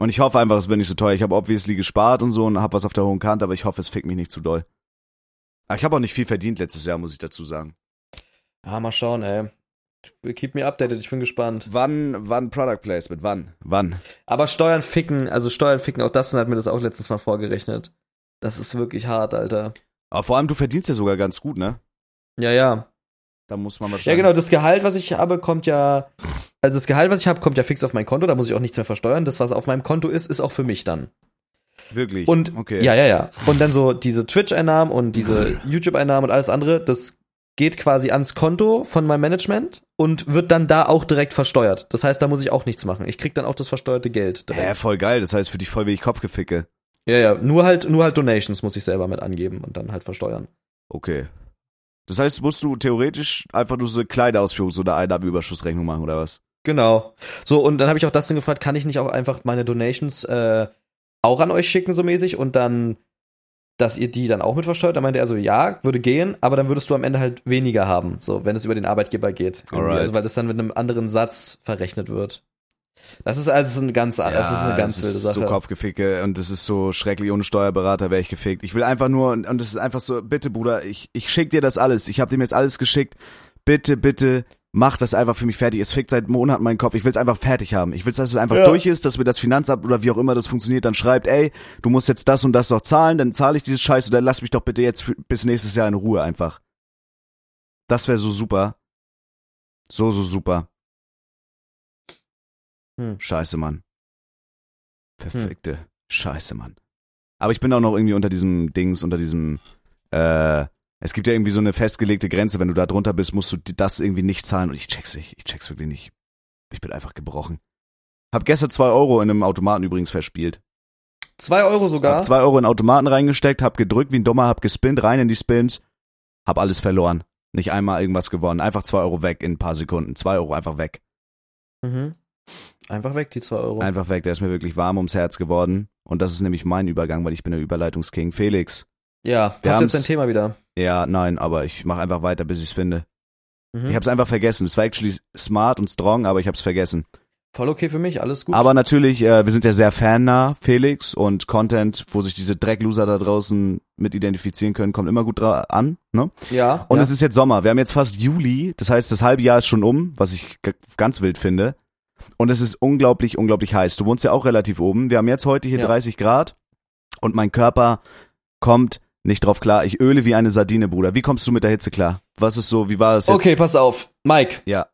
Und ich hoffe einfach, es wird nicht so teuer. Ich habe obviously gespart und so und habe was auf der hohen Kante, aber ich hoffe, es fickt mich nicht zu doll. Aber ich habe auch nicht viel verdient letztes Jahr, muss ich dazu sagen. Ah, mal schauen, ey. Keep me updated, ich bin gespannt. Wann Product Placement, wann? Aber Steuern ficken, auch das hat mir das auch letztens mal vorgerechnet. Das ist wirklich hart, Alter. Aber vor allem, du verdienst ja sogar ganz gut, ne? Ja. Da muss man mal schauen. Ja, genau, das Gehalt, was ich habe, kommt ja fix auf mein Konto, da muss ich auch nichts mehr versteuern. Das, was auf meinem Konto ist, ist auch für mich dann. Wirklich? Und, okay. Ja. Und dann so diese Twitch-Einnahmen und diese YouTube-Einnahmen und alles andere, das geht quasi ans Konto von meinem Management und wird dann da auch direkt versteuert. Das heißt, da muss ich auch nichts machen. Ich krieg dann auch das versteuerte Geld direkt. Voll geil. Das heißt, für dich voll wenig Kopfgeficke. Ja. Nur halt Donations muss ich selber mit angeben und dann halt versteuern. Okay. Das heißt, musst du theoretisch einfach nur so eine kleine Ausführung, so eine Einnahmenüberschussrechnung machen oder was? Genau. So, und dann habe ich auch das Ding gefragt, kann ich nicht auch einfach meine Donations auch an euch schicken so mäßig und dann... dass ihr die dann auch mit versteuert? Da meinte er so, ja, würde gehen, aber dann würdest du am Ende halt weniger haben, so, wenn es über den Arbeitgeber geht. Also, weil das dann mit einem anderen Satz verrechnet wird. Das ist also eine ganz wilde Sache. So Kopfgeficke und das ist so schrecklich, ohne Steuerberater wäre ich gefickt. Ich will einfach nur, und das ist einfach so, bitte Bruder, ich schick dir das alles, ich habe dem jetzt alles geschickt, bitte, mach das einfach für mich fertig, es fickt seit Monaten meinen Kopf, ich will es einfach fertig haben, ich will, dass es einfach durch ist, dass mir das Finanzamt oder wie auch immer das funktioniert, dann schreibt, ey, du musst jetzt das und das noch zahlen, dann zahle ich dieses Scheiß oder lass mich doch bitte jetzt bis nächstes Jahr in Ruhe einfach. Das wäre so super. So super. Scheiße, Mann. Perfekte Scheiße, Mann. Aber ich bin auch noch irgendwie unter diesem Dings, unter diesem, es gibt ja irgendwie so eine festgelegte Grenze, wenn du da drunter bist, musst du das irgendwie nicht zahlen und ich check's nicht, ich check's wirklich nicht. Ich bin einfach gebrochen. Hab gestern 2 Euro in einem Automaten übrigens verspielt. 2 Euro sogar? Hab 2 Euro in Automaten reingesteckt, hab gedrückt wie ein Dummer, hab gespinnt, rein in die Spins, hab alles verloren. Nicht einmal irgendwas gewonnen. Einfach 2 Euro weg in ein paar Sekunden. 2 Euro einfach weg. Mhm. Einfach weg, die 2 Euro. Einfach weg, der ist mir wirklich warm ums Herz geworden. Und das ist nämlich mein Übergang, weil ich bin der Überleitungsking. Felix. Ja, hast du jetzt dein Thema wieder? Ja, nein, aber ich mache einfach weiter, bis ich es finde. Mhm. Ich hab's einfach vergessen. Es war actually smart und strong, aber ich hab's vergessen. Voll okay für mich, alles gut. Aber natürlich, wir sind ja sehr fannah, Felix, und Content, wo sich diese Dreckloser da draußen mit identifizieren können, kommt immer gut an, ne? Ja. Und es ist jetzt Sommer, wir haben jetzt fast Juli, das heißt, das halbe Jahr ist schon um, was ich ganz wild finde. Und es ist unglaublich, unglaublich heiß. Du wohnst ja auch relativ oben. Wir haben jetzt heute hier 30 Grad und mein Körper kommt nicht drauf klar. Ich öle wie eine Sardine, Bruder. Wie kommst du mit der Hitze klar? Was ist so, wie war es jetzt? Okay, pass auf. Mike. Ja.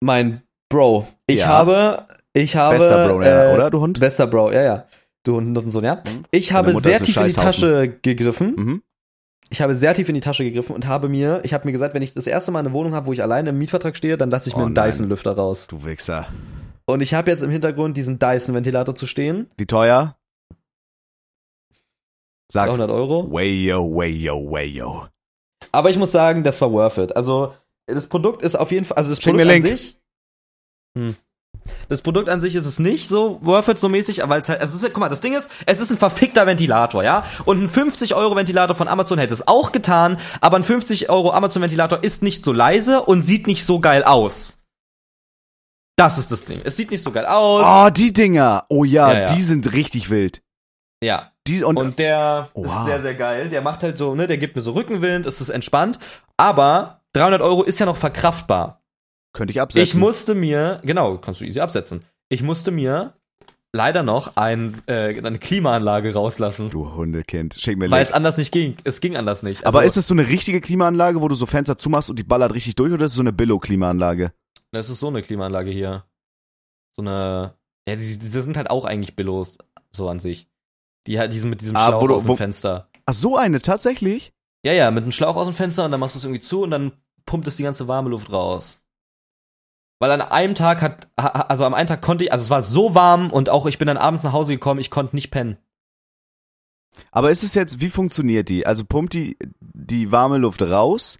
Mein Bro. Ich habe... Bester Bro, ja, oder, du Hund? Bester Bro, ja, ja. Du Hund und so, ja. Ich habe sehr tief in die Tasche gegriffen. Mhm. Ich habe sehr tief in die Tasche gegriffen und habe mir gesagt, wenn ich das erste Mal eine Wohnung habe, wo ich alleine im Mietvertrag stehe, dann lasse ich mir einen Dyson-Lüfter raus. Du Wichser. Und ich habe jetzt im Hintergrund diesen Dyson-Ventilator zu stehen. Wie teuer? Sag 300 Euro. Wayo, wayo, wayo. Aber ich muss sagen, das war worth it. Also, das Produkt ist auf jeden Fall, also das Schick Produkt mir Link. An sich. Das Produkt an sich ist es nicht so worth it so mäßig, weil es halt, also guck mal, das Ding ist, es ist ein verfickter Ventilator, ja? Und ein 50-Euro-Ventilator von Amazon hätte es auch getan, aber ein 50-Euro-Amazon-Ventilator ist nicht so leise und sieht nicht so geil aus. Das ist das Ding. Es sieht nicht so geil aus. Oh, die Dinger. Oh ja, ja, ja. Die sind richtig wild. Ja. Und der ist sehr, sehr geil. Der macht halt so, ne, der gibt mir so Rückenwind, es ist entspannt, aber 300 Euro ist ja noch verkraftbar. Könnte ich absetzen. Ich musste mir, genau, kannst du easy absetzen. Ich musste mir leider noch eine Klimaanlage rauslassen. Du Hundekind, schick mir Link. Weil es anders nicht ging. Es ging anders nicht. Also, aber ist es so eine richtige Klimaanlage, wo du so Fenster zumachst und die ballert richtig durch, oder ist es so eine Billo-Klimaanlage? Das ist so eine Klimaanlage hier. So eine, ja, die sind halt auch eigentlich Billos, so an sich. Die sind mit diesem Schlauch aus dem Fenster. Ach, so eine, tatsächlich? Ja, ja, mit einem Schlauch aus dem Fenster und dann machst du es irgendwie zu und dann pumpt es die ganze warme Luft raus. Weil am einen Tag konnte ich, es war so warm und auch ich bin dann abends nach Hause gekommen, ich konnte nicht pennen. Aber ist es jetzt, wie funktioniert die? Also pumpt die warme Luft raus?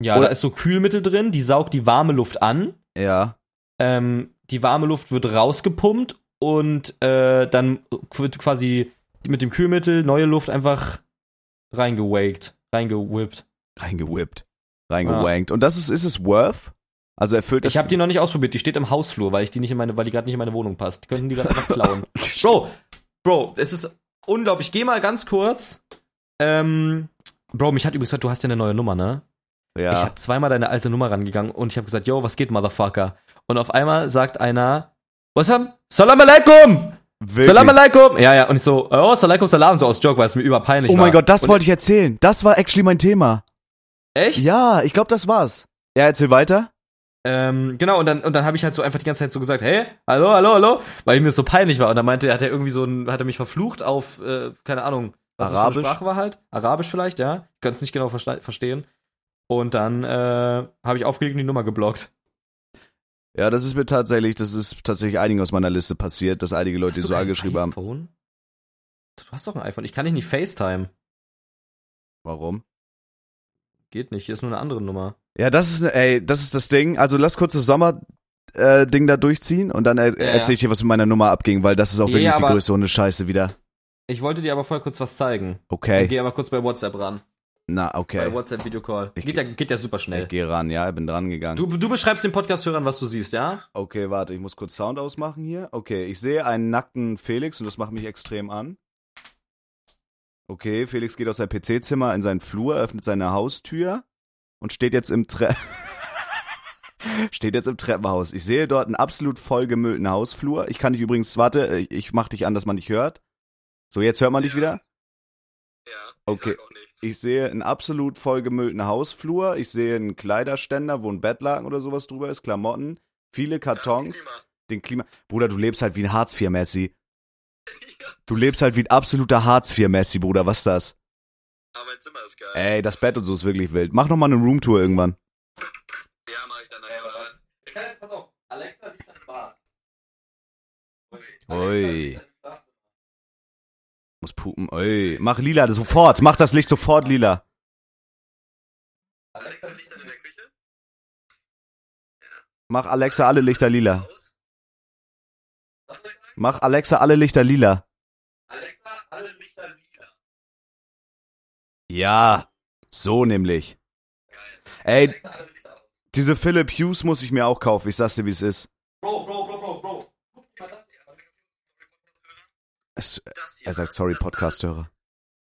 Ja, oder? Da ist so Kühlmittel drin, die saugt die warme Luft an. Ja. Die warme Luft wird rausgepumpt und dann wird quasi mit dem Kühlmittel neue Luft einfach reingewippt. Und das ist es worth? Also erfüllt Ich habe die noch nicht ausprobiert, die steht im Hausflur, weil die gerade nicht in meine Wohnung passt. Die könnten die gerade einfach klauen. Bro, es ist unglaublich. Geh mal ganz kurz. Bro, mich hat übrigens gesagt, du hast ja eine neue Nummer, ne? Ja. Ich habe zweimal deine alte Nummer rangegangen und ich habe gesagt, yo, was geht, Motherfucker? Und auf einmal sagt einer, was haben? Salam alaikum! Wirklich? Salam alaikum! Ja, ja, und ich so, oh, Salaikum Salam, so aus Joke, weil es mir überpeinlich war. Oh mein Gott, das wollte ich erzählen. Das war actually mein Thema. Echt? Ja, ich glaube, das war's. Ja, erzähl weiter. Genau, und dann habe ich halt so einfach die ganze Zeit so gesagt, hey, hallo, hallo, hallo, weil mir das so peinlich war. Und dann meinte er, hat er mich verflucht auf, keine Ahnung, was das für eine Sprache war halt. Arabisch vielleicht, ja. Ich könnte es nicht genau verstehen. Und dann habe ich aufgelegt und die Nummer geblockt. Ja, das ist tatsächlich einigen aus meiner Liste passiert, dass einige Leute die so angeschrieben haben. Du hast doch ein iPhone, ich kann dich nicht FaceTime. Warum? Geht nicht, hier ist nur eine andere Nummer. Ja, das ist das Ding. Also lass kurz das Sommer-Ding da durchziehen und dann erzähl ich dir, was mit meiner Nummer abging, weil das ist auch wirklich die größte Hundescheiße wieder. Ich wollte dir aber voll kurz was zeigen. Okay. Ich geh aber kurz bei WhatsApp ran. Na, okay. Bei WhatsApp-Videocall. Geht ja super schnell. Ich geh ran, ja, ich bin dran gegangen. Du beschreibst den Podcast-Hörern, was du siehst, ja? Okay, warte, ich muss kurz Sound ausmachen hier. Okay, ich sehe einen nackten Felix und das macht mich extrem an. Okay, Felix geht aus seinem PC-Zimmer in seinen Flur, öffnet seine Haustür. Und steht jetzt im Treppenhaus. Ich sehe dort einen absolut vollgemüllten Hausflur. Ich kann dich übrigens, warte, ich mach dich an, dass man dich hört. So, jetzt hört man dich wieder. Ja, okay. Ich sag auch nichts. Ich sehe einen absolut vollgemüllten Hausflur, ich sehe einen Kleiderständer, wo ein Bettlaken oder sowas drüber ist, Klamotten, viele Kartons, den Klima. Bruder, du lebst halt wie ein Hartz-IV-Messi. Ja. Du lebst halt wie ein absoluter Hartz-IV-Messi, Bruder, was ist das? Aber mein Zimmer ist geil. Ey, das Bett und so ist wirklich wild. Mach nochmal eine Roomtour irgendwann. Ja, mach ich dann nachher. Ich kann jetzt, pass auf, Alexa liegt im Bad. Ui. Muss pupen. Ui. Mach lila, das sofort. Mach das Licht sofort lila. Alexa liegt dann in der Küche? Ja. Mach Alexa alle Lichter lila. Mach Alexa alle Lichter lila. Alexa alle Lichter lila. Ja, so nämlich. Geil. Ey, diese Philips Hue muss ich mir auch kaufen. Ich sag's dir, wie es ist. Bro. Er sagt, sorry, Podcast-Hörer.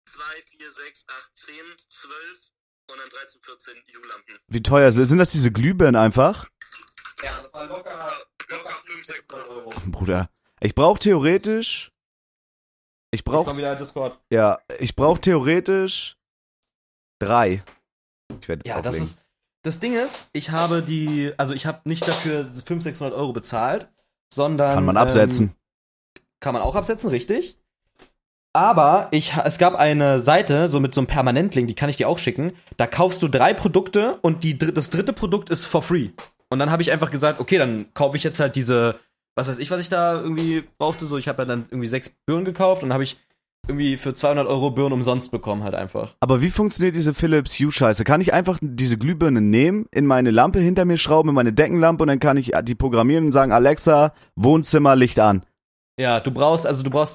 2, 4, 6, 8, 10, 12 und dann 13, 14 Julampen. Wie teuer sind das, diese Glühbirnen einfach? Ja, das war locker 5, 6 Euro. Bruder, ich komm wieder in Discord. Ja, ich brauch theoretisch 3. Ich werde jetzt ja, auflegen. Das Ding ist, ich habe nicht dafür 500, 600 Euro bezahlt, sondern... Kann man absetzen. Kann man auch absetzen, richtig. Aber es gab eine Seite, so mit so einem Permanentlink, die kann ich dir auch schicken. Da kaufst du 3 Produkte und das dritte Produkt ist for free. Und dann habe ich einfach gesagt, okay, dann kaufe ich jetzt halt diese, was weiß ich, was ich da irgendwie brauchte. So, ich habe ja dann irgendwie 6 Birnen gekauft und habe ich irgendwie für 200 Euro Birnen umsonst bekommen halt einfach. Aber wie funktioniert diese Philips Hue-Scheiße? Kann ich einfach diese Glühbirne nehmen, in meine Lampe hinter mir schrauben, in meine Deckenlampe und dann kann ich die programmieren und sagen, Alexa, Wohnzimmer, Licht an. Ja, du brauchst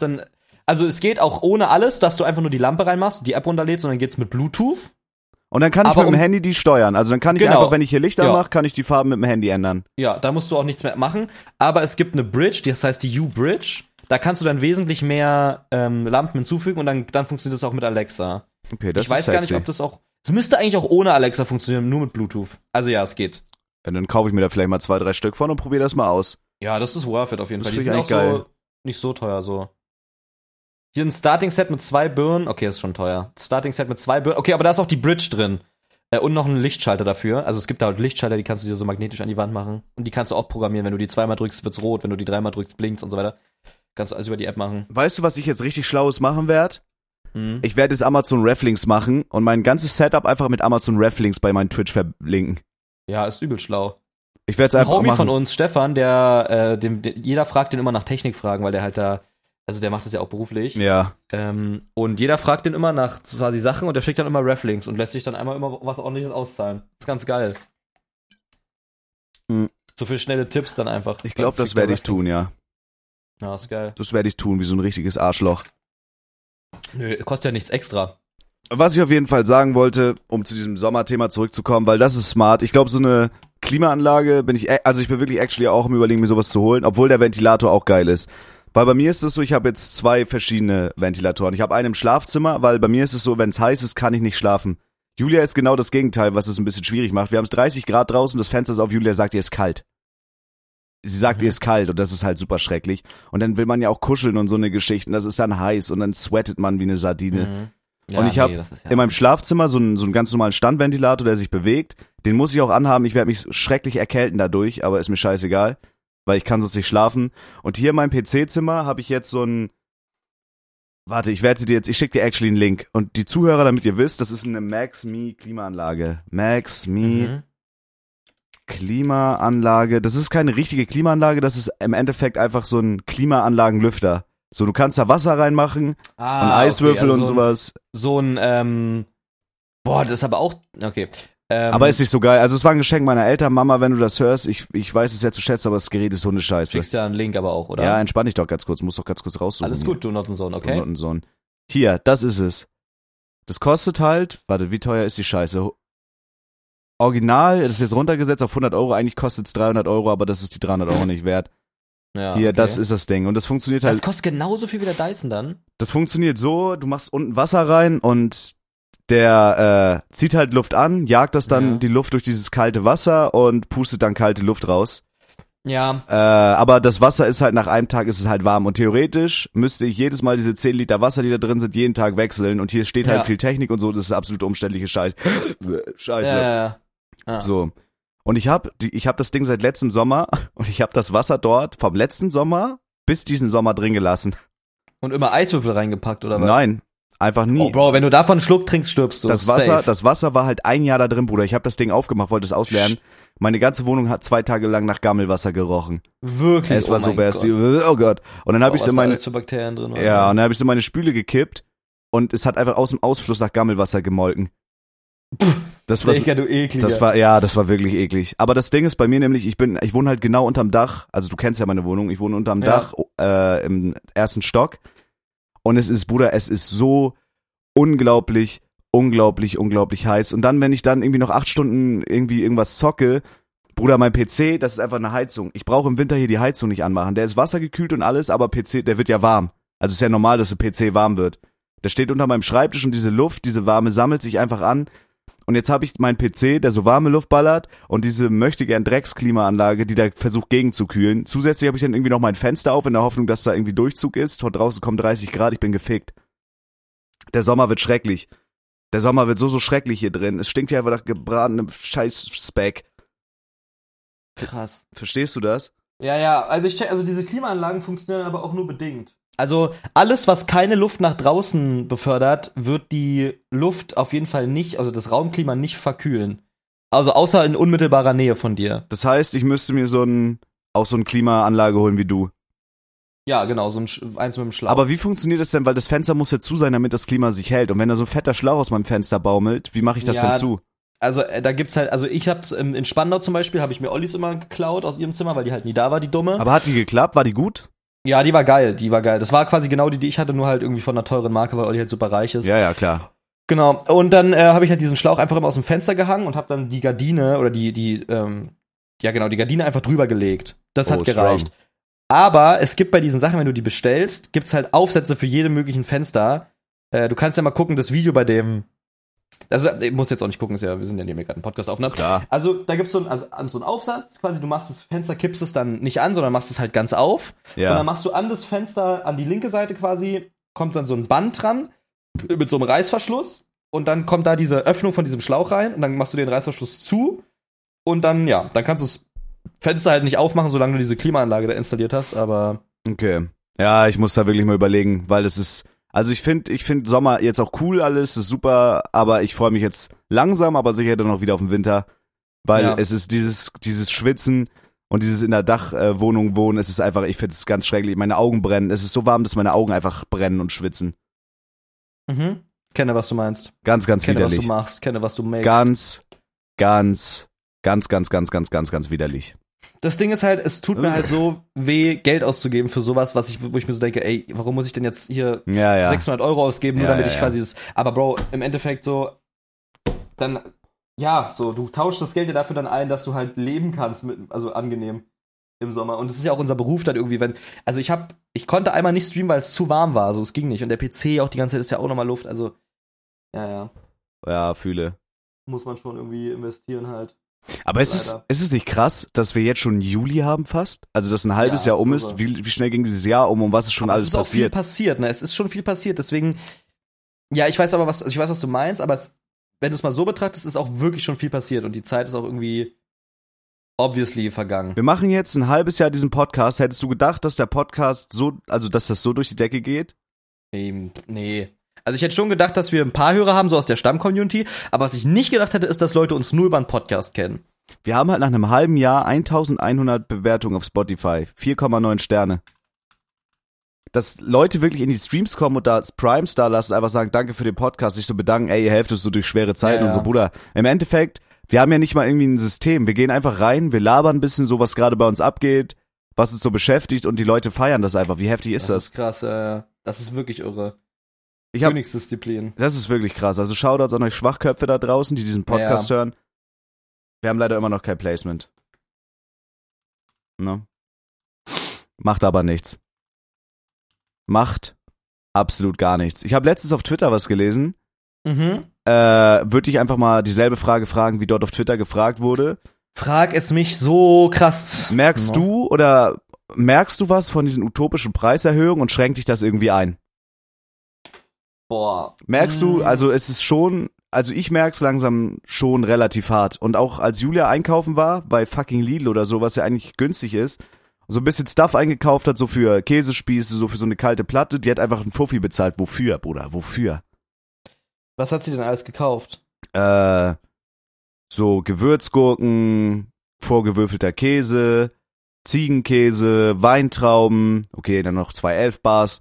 dann, es geht auch ohne alles, dass du einfach nur die Lampe reinmachst, die App runterlädst und dann geht's mit Bluetooth. Und dann kann ich mit dem Handy die steuern. Also dann kann ich einfach, wenn ich hier Lichter mache, kann ich die Farben mit dem Handy ändern. Ja, da musst du auch nichts mehr machen. Aber es gibt eine Bridge, das heißt die U-Bridge. Da kannst du dann wesentlich mehr Lampen hinzufügen und dann funktioniert das auch mit Alexa. Okay, das ist sexy. Ich weiß gar nicht, ob das auch... Es müsste eigentlich auch ohne Alexa funktionieren, nur mit Bluetooth. Also ja, es geht. Und dann kaufe ich mir da vielleicht mal 2, 3 Stück von und probiere das mal aus. Ja, das ist worth it auf jeden Fall. Die sind auch geil. Nicht so teuer, so. Hier ein Starting-Set mit 2 Birnen. Okay, ist schon teuer. Starting-Set mit 2 Birnen. Okay, aber da ist auch die Bridge drin. Und noch ein Lichtschalter dafür. Also es gibt da halt Lichtschalter, die kannst du dir so magnetisch an die Wand machen. Und die kannst du auch programmieren. Wenn du die 2-mal drückst, wird's rot. Wenn du die 3-mal drückst, blinkt's und so weiter. Kannst du alles über die App machen. Weißt du, was ich jetzt richtig Schlaues machen werde? Hm. Ich werde jetzt Amazon Rafflinks machen und mein ganzes Setup einfach mit Amazon Rafflinks bei meinem Twitch verlinken. Ja, ist übel schlau. Ich werde es einfach machen. Ein Homie von uns, Stefan, der, jeder fragt den immer nach Technikfragen, weil der halt da, also der macht das ja auch beruflich. Ja. Und jeder fragt den immer nach quasi Sachen und der schickt dann immer Rafflinks und lässt sich dann einmal immer was Ordentliches auszahlen. Das ist ganz geil. Mhm. So viele schnelle Tipps dann einfach. Ich glaube, das werde ich tun, ja. Ja, ist geil. Das werde ich tun, wie so ein richtiges Arschloch. Nö, kostet ja nichts extra. Was ich auf jeden Fall sagen wollte, um zu diesem Sommerthema zurückzukommen, weil das ist smart. Ich glaube, so eine Klimaanlage ich bin wirklich actually auch im Überlegen, mir sowas zu holen, obwohl der Ventilator auch geil ist. Weil bei mir ist es so, ich habe jetzt 2 verschiedene Ventilatoren. Ich habe einen im Schlafzimmer, weil bei mir ist es so, wenn es heiß ist, kann ich nicht schlafen. Julia ist genau das Gegenteil, was es ein bisschen schwierig macht. Wir haben es 30 Grad draußen, das Fenster ist auf, Julia sagt, ihr ist kalt. Sie sagt, ihr ist kalt und das ist halt super schrecklich. Und dann will man ja auch kuscheln und so eine Geschichte und das ist dann heiß und dann sweatet man wie eine Sardine. Mhm. Ja, und ich habe in meinem Schlafzimmer so einen ganz normalen Standventilator, der sich bewegt. Den muss ich auch anhaben. Ich werde mich schrecklich erkälten dadurch, aber ist mir scheißegal, weil ich kann sonst nicht schlafen. Und hier in meinem PC-Zimmer habe ich jetzt so einen... Warte, ich schicke dir actually einen Link. Und die Zuhörer, damit ihr wisst, das ist eine Max-Me-Klimaanlage. Max-Me-Klimaanlage. Das ist keine richtige Klimaanlage, das ist im Endeffekt einfach so ein Klimaanlagenlüfter. So, du kannst da Wasser reinmachen und Eiswürfel und sowas. Das ist aber auch, okay. Aber ist nicht so geil. Also es war ein Geschenk meiner Eltern. Mama, wenn du das hörst, ich weiß es ja zu schätzen, aber das Gerät ist Hundescheiße. Schickst ja einen Link aber auch, oder? Ja, entspann dich doch ganz kurz. Musst doch ganz kurz raussuchen. Alles gut, du Nottensohn, okay? Du Nottensohn. Hier, das ist es. Das kostet halt, warte, wie teuer ist die Scheiße? Original, das ist jetzt runtergesetzt auf 100 Euro. Eigentlich kostet es 300 Euro, aber das ist die 300 Euro nicht wert. Ja, hier, okay. Das ist das Ding. Und das funktioniert halt... Das kostet genauso viel wie der Dyson dann? Das funktioniert so, du machst unten Wasser rein und der zieht halt Luft an, jagt das dann die Luft durch dieses kalte Wasser und pustet dann kalte Luft raus. Ja. Aber das Wasser ist halt nach einem Tag ist es halt warm und theoretisch müsste ich jedes Mal diese 10 Liter Wasser, die da drin sind, jeden Tag wechseln und hier steht halt viel Technik und so, das ist absolut umständliche Scheiße. Ja. So. Und ich hab das Ding seit letztem Sommer und ich hab das Wasser dort vom letzten Sommer bis diesen Sommer drin gelassen. Und immer Eiswürfel reingepackt oder was? Nein. Einfach nie. Oh, Bro, wenn du davon einen Schluck trinkst, stirbst du. Das Wasser war halt ein Jahr da drin, Bruder. Ich habe das Ding aufgemacht, wollte es ausleeren. Meine ganze Wohnung hat 2 Tage lang nach Gammelwasser gerochen. Wirklich? Es war so berstig. Oh Gott. Und dann habe ich es in meine für Bakterien drin war, ja, und dann habe ich in meine Spüle gekippt und es hat einfach aus dem Ausfluss nach Gammelwasser gemolken. Das war du ekliger. Das war wirklich eklig. Aber das Ding ist bei mir nämlich, ich wohne halt genau unterm Dach. Also du kennst ja meine Wohnung. Ich wohne unterm Dach im ersten Stock. Und es ist, Bruder, es ist so unglaublich heiß. Und dann, wenn ich dann irgendwie noch 8 Stunden irgendwie irgendwas zocke, Bruder, mein PC, das ist einfach eine Heizung. Ich brauche im Winter hier die Heizung nicht anmachen. Der ist wassergekühlt und alles, aber PC, der wird ja warm. Also ist ja normal, dass der PC warm wird. Der steht unter meinem Schreibtisch und diese Luft, diese Wärme sammelt sich einfach an. Und jetzt habe ich meinen PC, der so warme Luft ballert und diese möchtegern Drecksklimaanlage, die da versucht gegenzukühlen. Zusätzlich habe ich dann irgendwie noch mein Fenster auf, in der Hoffnung, dass da irgendwie Durchzug ist. Von draußen kommen 30 Grad, ich bin gefickt. Der Sommer wird schrecklich. Der Sommer wird so schrecklich hier drin. Es stinkt hier einfach nach gebratenem Scheiß-Speck. Krass. Verstehst du das? Ja, also diese Klimaanlagen funktionieren aber auch nur bedingt. Also alles, was keine Luft nach draußen befördert, wird die Luft auf jeden Fall nicht, also das Raumklima nicht verkühlen. Also außer in unmittelbarer Nähe von dir. Das heißt, ich müsste mir so eine Klimaanlage holen wie du. Ja, genau, so eins mit dem Schlauch. Aber wie funktioniert das denn? Weil das Fenster muss ja zu sein, damit das Klima sich hält. Und wenn da so ein fetter Schlauch aus meinem Fenster baumelt, wie mache ich das denn zu? Also da gibt's halt, also ich hab's in Spandau zum Beispiel, habe ich mir Ollis immer geklaut aus ihrem Zimmer, weil die halt nie da war, die Dumme. Aber hat die geklappt? War die gut? Ja, die war geil. Das war quasi genau die ich hatte, nur halt irgendwie von einer teuren Marke, weil Olli halt super reich ist. Ja, klar. Genau. Und dann habe ich halt diesen Schlauch einfach immer aus dem Fenster gehangen und habe dann die Gardine oder die Gardine einfach drüber gelegt. Das hat gereicht. Strong. Aber es gibt bei diesen Sachen, wenn du die bestellst, gibt's halt Aufsätze für jede möglichen Fenster. Du kannst ja mal gucken, das Video bei dem. Also, ich muss jetzt auch nicht gucken, wir sind ja hier gerade einen Podcast aufnehmen. Klar. Also, da gibt's so einen Aufsatz, quasi, du machst das Fenster, kippst es dann nicht an, sondern machst es halt ganz auf. Ja. Und dann machst du an das Fenster, an die linke Seite quasi, kommt dann so ein Band dran, mit so einem Reißverschluss. Und dann kommt da diese Öffnung von diesem Schlauch rein und dann machst du den Reißverschluss zu. Und dann, dann kannst du das Fenster halt nicht aufmachen, solange du diese Klimaanlage da installiert hast, aber. Okay. Ja, ich muss da wirklich mal überlegen, weil das ist. Also ich find Sommer jetzt auch cool alles, ist super, aber ich freue mich jetzt langsam, aber sicher dann noch wieder auf den Winter, weil es ist dieses Schwitzen und dieses in der Dachwohnung wohnen, es ist einfach, ich finde es ganz schrecklich, meine Augen brennen, es ist so warm, dass meine Augen einfach brennen und schwitzen. Mhm, kenne, was du meinst. Ganz widerlich. Kenne, was du machst, kenne, was du machst. Ganz widerlich. Das Ding ist halt, es tut mir halt so weh, Geld auszugeben für sowas, wo ich mir so denke, ey, warum muss ich denn jetzt hier 600 € ausgeben, nur damit ich quasi das. Aber Bro, im Endeffekt so, dann, du tauschst das Geld ja dafür dann ein, dass du halt leben kannst, also angenehm im Sommer. Und das ist ja auch unser Beruf dann irgendwie, ich konnte einmal nicht streamen, weil es zu warm war, so, es ging nicht. Und der PC auch die ganze Zeit ist ja auch nochmal Luft, also, Ja, fühle. Muss man schon irgendwie investieren halt. Aber ist es nicht krass, dass wir jetzt schon Juli haben fast? Also, dass ein halbes Jahr um ist? Wie schnell ging dieses Jahr um und was ist schon alles passiert? Es ist schon viel passiert, deswegen, ich weiß, was du meinst, aber wenn du es mal so betrachtest, ist auch wirklich schon viel passiert und die Zeit ist auch irgendwie obviously vergangen. Wir machen jetzt ein halbes Jahr diesen Podcast. Hättest du gedacht, dass der Podcast dass das so durch die Decke geht? Nee. Also ich hätte schon gedacht, dass wir ein paar Hörer haben, so aus der Stamm-Community, aber was ich nicht gedacht hätte, ist, dass Leute uns nur über einen Podcast kennen. Wir haben halt nach einem halben Jahr 1100 Bewertungen auf Spotify, 4,9 Sterne. Dass Leute wirklich in die Streams kommen und da Prime-Star lassen, einfach sagen, danke für den Podcast, sich so bedanken, ey, ihr helft uns so durch schwere Zeiten und so, Bruder. Im Endeffekt, wir haben ja nicht mal irgendwie ein System, wir gehen einfach rein, wir labern ein bisschen so, was gerade bei uns abgeht, was uns so beschäftigt und die Leute feiern das einfach, wie heftig ist das? Das ist krass, das ist wirklich irre. Königsdisziplin. Das ist wirklich krass. Also Shoutouts an euch Schwachköpfe da draußen, die diesen Podcast hören. Wir haben leider immer noch kein Placement. Ne? Macht aber nichts. Macht absolut gar nichts. Ich habe letztens auf Twitter was gelesen. Würde ich einfach mal dieselbe Frage fragen, wie dort auf Twitter gefragt wurde. Frag es mich so krass. Merkst du was von diesen utopischen Preiserhöhungen und schränkt dich das irgendwie ein? Boah. Merkst du, also es ist schon, also ich merk's langsam schon relativ hart. Und auch als Julia einkaufen war, bei fucking Lidl oder so, was ja eigentlich günstig ist, so ein bisschen Stuff eingekauft hat, so für Käsespieße, so für so eine kalte Platte, die hat einfach einen Fuffi bezahlt. Wofür, Bruder, wofür? Was hat sie denn alles gekauft? So Gewürzgurken, vorgewürfelter Käse, Ziegenkäse, Weintrauben, okay, dann noch 2 Elfbars,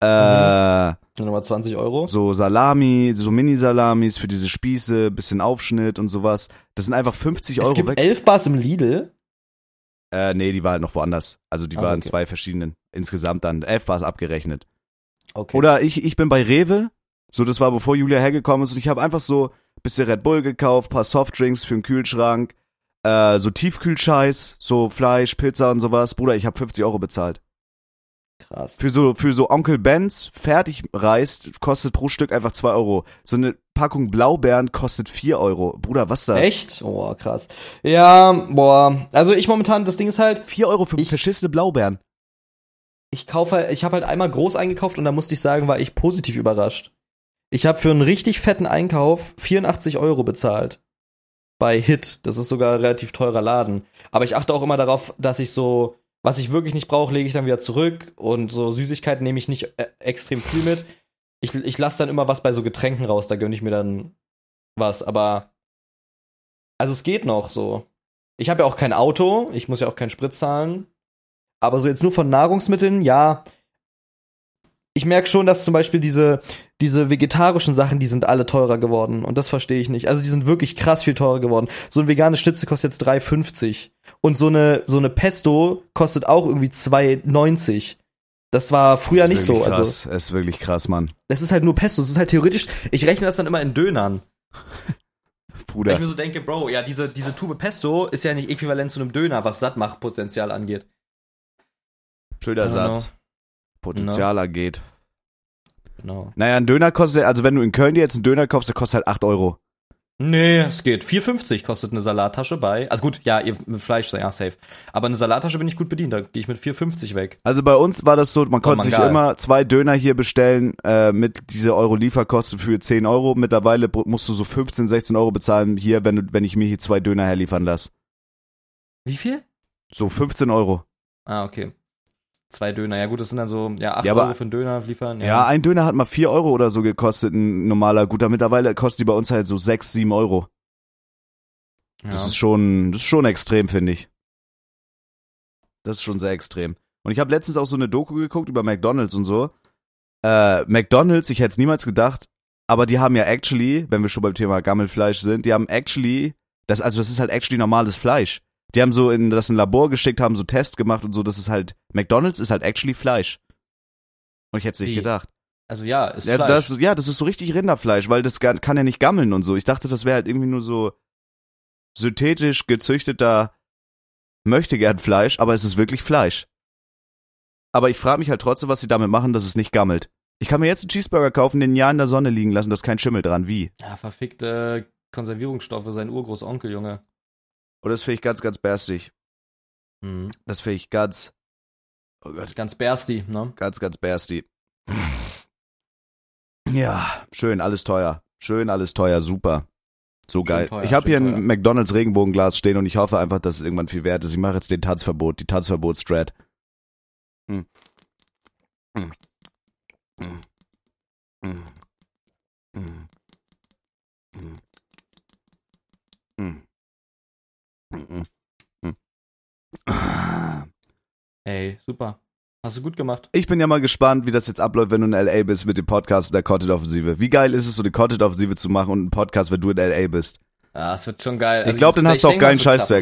dann nochmal 20 Euro. So Salami, so Mini-Salamis für diese Spieße, bisschen Aufschnitt und sowas. Das sind einfach 50 Euro weg. Es gibt 11 Bars im Lidl? Nee, die waren noch woanders. Also die waren okay. 2 verschiedenen. Insgesamt dann 11 Bars abgerechnet. Okay. Oder ich bin bei Rewe. So, das war bevor Julia hergekommen ist. Und ich habe einfach so ein bisschen Red Bull gekauft, paar Softdrinks für den Kühlschrank, so Tiefkühlscheiß, so Fleisch, Pizza und sowas. Bruder, ich habe 50 Euro bezahlt. Krass. Für so Onkel Ben's Fertigreis kostet pro Stück einfach 2 Euro. So eine Packung Blaubeeren kostet 4 Euro. Bruder, was ist das? Echt? Oh, krass. Ja, boah. Also ich momentan, das Ding ist halt... 4 Euro für verschissene Blaubeeren. Ich habe halt einmal groß eingekauft und da musste ich sagen, war ich positiv überrascht. Ich habe für einen richtig fetten Einkauf 84 Euro bezahlt. Bei Hit. Das ist sogar ein relativ teurer Laden. Aber ich achte auch immer darauf, dass ich so... Was ich wirklich nicht brauche, lege ich dann wieder zurück und so Süßigkeiten nehme ich nicht extrem viel mit. Ich lasse dann immer was bei so Getränken raus, da gönne ich mir dann was, aber also es geht noch so. Ich habe ja auch kein Auto, ich muss ja auch keinen Sprit zahlen, aber so jetzt nur von Nahrungsmitteln, ja. Ich merke schon, dass zum Beispiel diese vegetarischen Sachen, die sind alle teurer geworden. Und das verstehe ich nicht. Also die sind wirklich krass viel teurer geworden. So eine vegane Schnitzel kostet jetzt 3,50. Und so eine Pesto kostet auch irgendwie 2,90. Das war früher nicht so. Krass. Also, es ist wirklich krass, Mann. Das ist halt nur Pesto. Das ist halt theoretisch, ich rechne das dann immer in Dönern. Bruder. Weil ich mir so denke, Bro, ja, diese Tube Pesto ist ja nicht äquivalent zu einem Döner, was Sattmachpotenzial angeht. Schöner Satz. Know. Potenzieller no. geht. Genau. Naja, ein Döner kostet, also wenn du in Köln dir jetzt einen Döner kaufst, der kostet halt 8 Euro. Nee, es geht. 4,50 kostet eine Salattasche bei, also gut, ja, ihr mit Fleisch, ja, safe. Aber eine Salattasche bin ich gut bedient, da gehe ich mit 4,50 weg. Also bei uns war das so, man konnte sich immer 2 Döner hier bestellen, mit dieser Euro-Lieferkosten für 10 Euro. Mittlerweile musst du so 15, 16 Euro bezahlen hier, wenn ich mir hier 2 Döner herliefern lasse. Wie viel? So 15 Euro. Ah, okay. 2 Döner, ja gut, das sind dann so, ja, 8 Euro für einen Döner liefern. Ja. Ja, ein Döner hat mal 4 Euro oder so gekostet, ein normaler guter. Mittlerweile kostet die bei uns halt so 6, 7 Euro. Ja. Das ist schon extrem, finde ich. Das ist schon sehr extrem. Und ich habe letztens auch so eine Doku geguckt über McDonald's und so. McDonald's, ich hätte es niemals gedacht, aber die haben ja actually, wenn wir schon beim Thema Gammelfleisch sind, die haben actually, das ist halt actually normales Fleisch. Die haben so in ein Labor geschickt, haben so Tests gemacht und so, das ist halt, McDonald's ist halt actually Fleisch. Und ich hätte es nicht gedacht. Also ja, ist also Fleisch. Das ist so richtig Rinderfleisch, weil das kann ja nicht gammeln und so. Ich dachte, das wäre halt irgendwie nur so synthetisch gezüchteter Möchtegern-Fleisch, aber es ist wirklich Fleisch. Aber ich frage mich halt trotzdem, was sie damit machen, dass es nicht gammelt. Ich kann mir jetzt einen Cheeseburger kaufen, den ein Jahr in der Sonne liegen lassen, da ist kein Schimmel dran, wie? Ja, verfickte Konservierungsstoffe, sein Urgroßonkel, Junge. Und das finde ich ganz, ganz bärstig. Mhm. Das finde ich ganz... Oh Gott. Ganz bärstig, ne? Ganz, ganz bärstig. Ja, schön, alles teuer. Schön, alles teuer, super. So schön geil. Teuer, ich habe hier teuer. Ein McDonald's Regenbogenglas stehen und ich hoffe einfach, dass es irgendwann viel wert ist. Ich mache jetzt die Tanzverbot-Strat. Mhm. Mhm. Mhm. Mhm. Mhm. Mhm. Mhm. Ey, super. Hast du gut gemacht. Ich bin ja mal gespannt, wie das jetzt abläuft, wenn du in L.A. bist mit dem Podcast und der Content-Offensive. Wie geil ist es, so eine Content-Offensive zu machen und einen Podcast, wenn du in L.A. bist? Ah, es wird schon geil. Ich glaube, dann hast du auch geilen Scheiß zu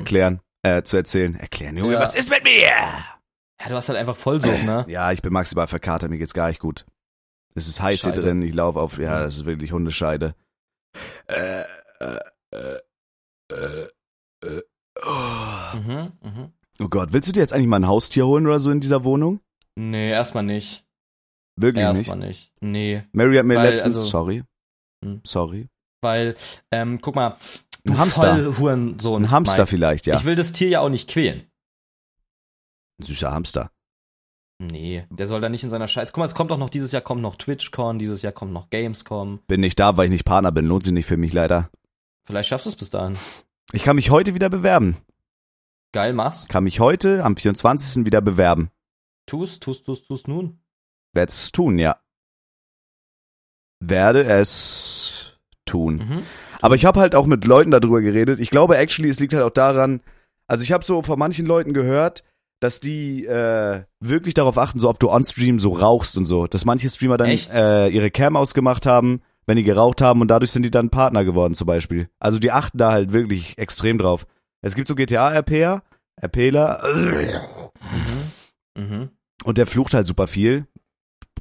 erzählen. Erklären, Junge, was ist mit mir? Ja, du hast halt einfach Vollsucht, ne? Ja, ich bin maximal verkatert, mir geht's gar nicht gut. Es ist heiß hier drin, ich laufe auf, ja, das ist wirklich Hundescheide. Oh. Mhm, mhm. Oh Gott, willst du dir jetzt eigentlich mal ein Haustier holen oder so in dieser Wohnung? Nee, erstmal nicht. Wirklich nicht? Erstmal nicht, nee. Mary hat mir letztens, sorry. Weil, guck mal, Du Vollhurensohn. Ein Hamster, Maik. Vielleicht, ja. Ich will das Tier ja auch nicht quälen. Ein süßer Hamster. Nee, der soll da nicht in seiner Scheiße. Guck mal, es kommt auch noch, dieses Jahr kommt noch TwitchCon, dieses Jahr kommt noch Gamescom. Bin nicht da, weil ich nicht Partner bin. Lohnt sich nicht für mich leider. Vielleicht schaffst du es bis dahin. Ich kann mich heute wieder bewerben. Geil, mach's. Kann mich heute am 24. wieder bewerben. Tust nun. Werd's es tun, ja. Werde es tun. Mhm. Aber ich habe halt auch mit Leuten darüber geredet. Ich glaube, actually, es liegt halt auch daran, also ich habe so von manchen Leuten gehört, dass die wirklich darauf achten, so ob du on-stream so rauchst und so. Dass manche Streamer dann ihre Cam ausgemacht haben, wenn die geraucht haben, und dadurch sind die dann Partner geworden zum Beispiel. Also die achten da halt wirklich extrem drauf. Es gibt so GTA-RPer, RPler. Mhm. Mhm. Und der flucht halt super viel.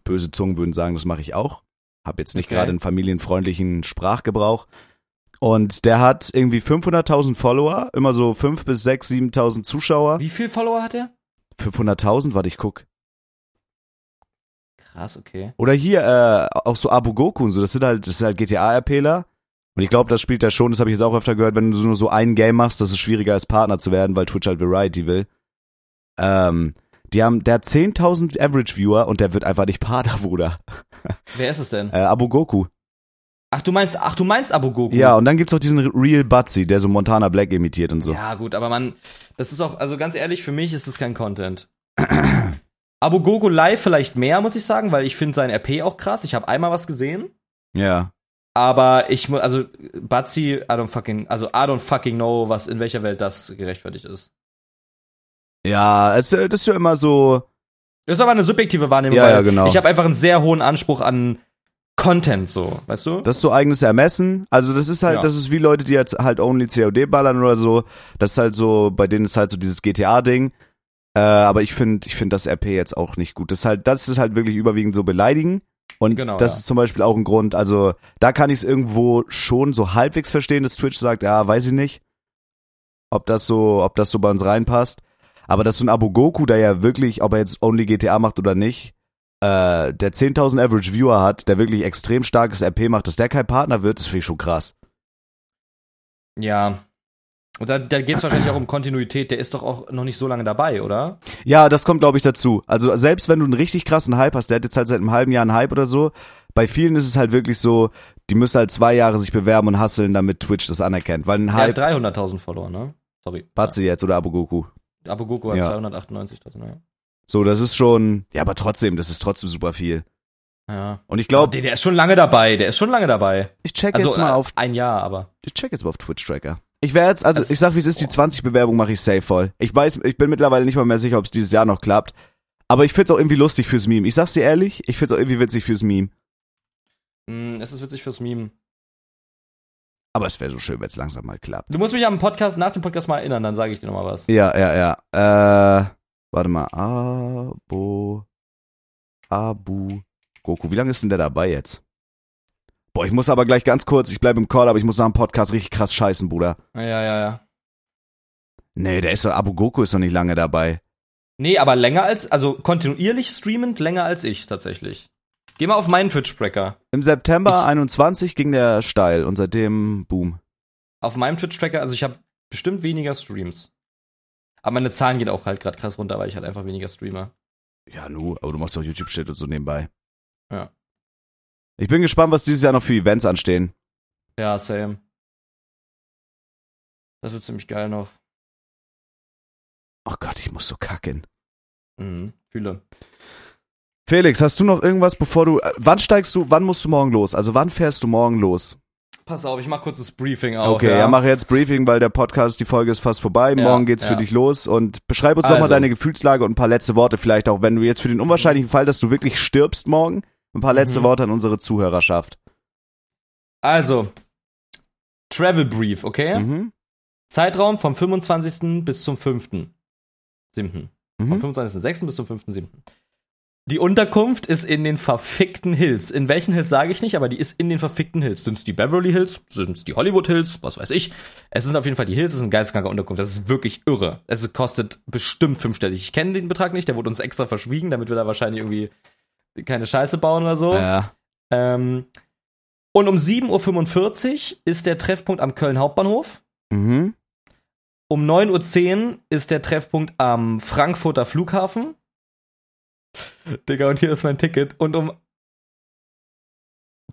Böse Zungen würden sagen, das mache ich auch. Hab jetzt nicht gerade einen familienfreundlichen Sprachgebrauch. Und der hat irgendwie 500.000 Follower, immer so 5.000 bis 6.000, 7.000 Zuschauer. Wie viel Follower hat er? 500.000, warte, ich guck. Krass, okay. Oder hier, auch so Abu Goku und so, das sind halt GTA-RPler. Und ich glaube, das spielt er schon, das habe ich jetzt auch öfter gehört, wenn du nur so ein Game machst, das ist schwieriger als Partner zu werden, weil Twitch halt Variety will. Der hat 10.000 Average-Viewer und der wird einfach nicht Partner, Bruder. Wer ist es denn? Abu Goku. Ach, du meinst Abu Goku? Ja, und dann gibt's auch diesen Real Butzi, der so Montana Black imitiert und so. Ja, gut, aber man, das ist auch, also ganz ehrlich, für mich ist das kein Content. Abu Goku live vielleicht mehr, muss ich sagen, weil ich finde sein RP auch krass. Ich habe einmal was gesehen. Ja. Aber Butzi, I don't fucking know, was in welcher Welt das gerechtfertigt ist. Ja, das ist ja immer so. Das ist aber eine subjektive Wahrnehmung, ja, genau. Ich habe einfach einen sehr hohen Anspruch an Content, so, weißt du? Das ist so eigenes Ermessen. Also das ist halt, ja. Das ist wie Leute, die jetzt halt only COD ballern oder so. Das ist halt so, bei denen ist halt so dieses GTA-Ding. Aber ich finde das RP jetzt auch nicht gut. Das ist halt wirklich überwiegend so beleidigen. Und genau, das ist zum Beispiel auch ein Grund. Also da kann ich es irgendwo schon so halbwegs verstehen, dass Twitch sagt, ja, weiß ich nicht, ob das so bei uns reinpasst. Aber dass so ein Abu Goku, der ja wirklich, ob er jetzt only GTA macht oder nicht, der 10.000 Average Viewer hat, der wirklich extrem starkes RP macht, dass der kein Partner wird, das finde ich schon krass. Ja. Und da geht es wahrscheinlich auch um Kontinuität. Der ist doch auch noch nicht so lange dabei, oder? Ja, das kommt, glaube ich, dazu. Also selbst wenn du einen richtig krassen Hype hast, der hat jetzt halt seit einem halben Jahr einen Hype oder so, bei vielen ist es halt wirklich so, die müssen halt 2 Jahre sich bewerben und hustlen, damit Twitch das anerkennt. Weil ein Hype, der hat 300.000 Follower, ne? Sorry. Batze jetzt oder Abu Goku? Abu Goku hat 298.000, ne? So, das ist schon, ja, aber trotzdem, das ist trotzdem super viel. Ja. Und ich glaube, der ist schon lange dabei, Ich check jetzt mal auf ein Jahr, aber ich check jetzt mal auf Twitch Tracker. Ich werde jetzt, also, ich sag, wie es ist, die 20 Bewerbung mache ich safe voll. Ich weiß, ich bin mittlerweile nicht mal mehr sicher, ob es dieses Jahr noch klappt, aber ich find's auch irgendwie lustig fürs Meme. Ich sag's dir ehrlich, ich find's auch irgendwie witzig fürs Meme. Es ist witzig fürs Meme. Aber es wäre so schön, wenn es langsam mal klappt. Du musst mich nach dem Podcast mal erinnern, dann sage ich dir nochmal was. Ja. Warte mal. Abu Goku. Wie lange ist denn der dabei jetzt? Boah, ich muss aber gleich ganz kurz, ich bleibe im Call, aber ich muss nach dem Podcast richtig krass scheißen, Bruder. Ja. Nee, Abu Goku ist doch nicht lange dabei. Nee, aber kontinuierlich streamend länger als ich tatsächlich. Geh mal auf meinen Twitch-Tracker. Im September 21 ging der steil und seitdem Boom. Auf meinem Twitch-Tracker, also ich habe bestimmt weniger Streams. Aber meine Zahlen gehen auch halt gerade krass runter, weil ich halt einfach weniger streame. Ja, nu, aber du machst doch YouTube-Shit und so nebenbei. Ja. Ich bin gespannt, was dieses Jahr noch für Events anstehen. Ja, same. Das wird ziemlich geil noch. Oh Gott, ich muss so kacken. Mhm, fühle. Felix, hast du noch irgendwas, wann musst du morgen los? Also wann fährst du morgen los? Pass auf, ich mach kurz das Briefing auch. Okay, ja mach jetzt Briefing, weil der Podcast, die Folge ist fast vorbei. Ja, morgen geht's für dich los und beschreib uns doch mal deine Gefühlslage und ein paar letzte Worte vielleicht auch, wenn du jetzt für den unwahrscheinlichen Fall, dass du wirklich stirbst morgen, ein paar letzte Worte an unsere Zuhörerschaft. Also, Travel Brief, okay? Mhm. Zeitraum vom 25. bis zum 5.7. Vom 25.6. bis zum 5.7. Die Unterkunft ist in den verfickten Hills. In welchen Hills sage ich nicht, aber die ist in den verfickten Hills. Sind's die Beverly Hills? Sind's die Hollywood Hills? Was weiß ich. Es sind auf jeden Fall die Hills. Es ist eine geisteskranke Unterkunft. Das ist wirklich irre. Es kostet bestimmt 5-stellig. Ich kenne den Betrag nicht. Der wurde uns extra verschwiegen, damit wir da wahrscheinlich irgendwie keine Scheiße bauen oder so. Ja. Und um 7.45 Uhr ist der Treffpunkt am Köln Hauptbahnhof. Mhm. Um 9.10 Uhr ist der Treffpunkt am Frankfurter Flughafen. Digga, und hier ist mein Ticket. Und um...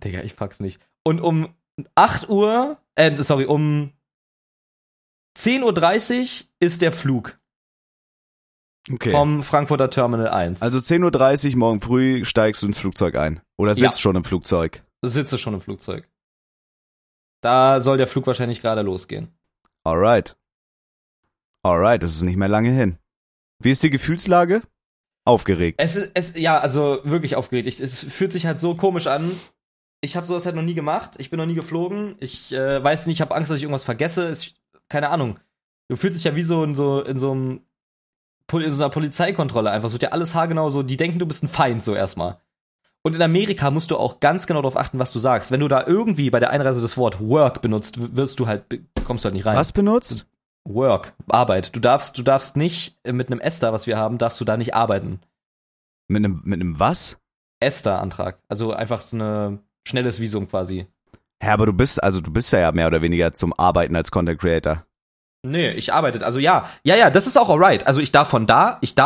Digga, ich frag's nicht. Und um 8 Uhr... um 10.30 Uhr ist der Flug. Okay. Vom Frankfurter Terminal 1. Also 10.30 Uhr morgen früh steigst du ins Flugzeug ein. Oder sitzt schon im Flugzeug. Sitze schon im Flugzeug. Da soll der Flug wahrscheinlich gerade losgehen. Alright, das ist nicht mehr lange hin. Wie ist die Gefühlslage? Aufgeregt. Ja, also wirklich aufgeregt. Es fühlt sich halt so komisch an. Ich habe sowas halt noch nie gemacht. Ich bin noch nie geflogen. Ich weiß nicht, ich habe Angst, dass ich irgendwas vergesse. Keine Ahnung. Du fühlst dich ja wie so in so einer Polizeikontrolle einfach. Es wird ja alles haargenau so. Die denken, du bist ein Feind so erstmal. Und in Amerika musst du auch ganz genau darauf achten, was du sagst. Wenn du da irgendwie bei der Einreise das Wort Work benutzt, kommst du halt nicht rein. Was benutzt? Work, Arbeit. Du darfst nicht mit einem ESTA, was wir haben, darfst du da nicht arbeiten. Mit einem was? ESTA-Antrag. Also einfach so ein schnelles Visum quasi. Hä, aber du bist ja mehr oder weniger zum Arbeiten als Content Creator. Nee, ich arbeite, also ja, das ist auch alright. Also ich darf von da arbeiten.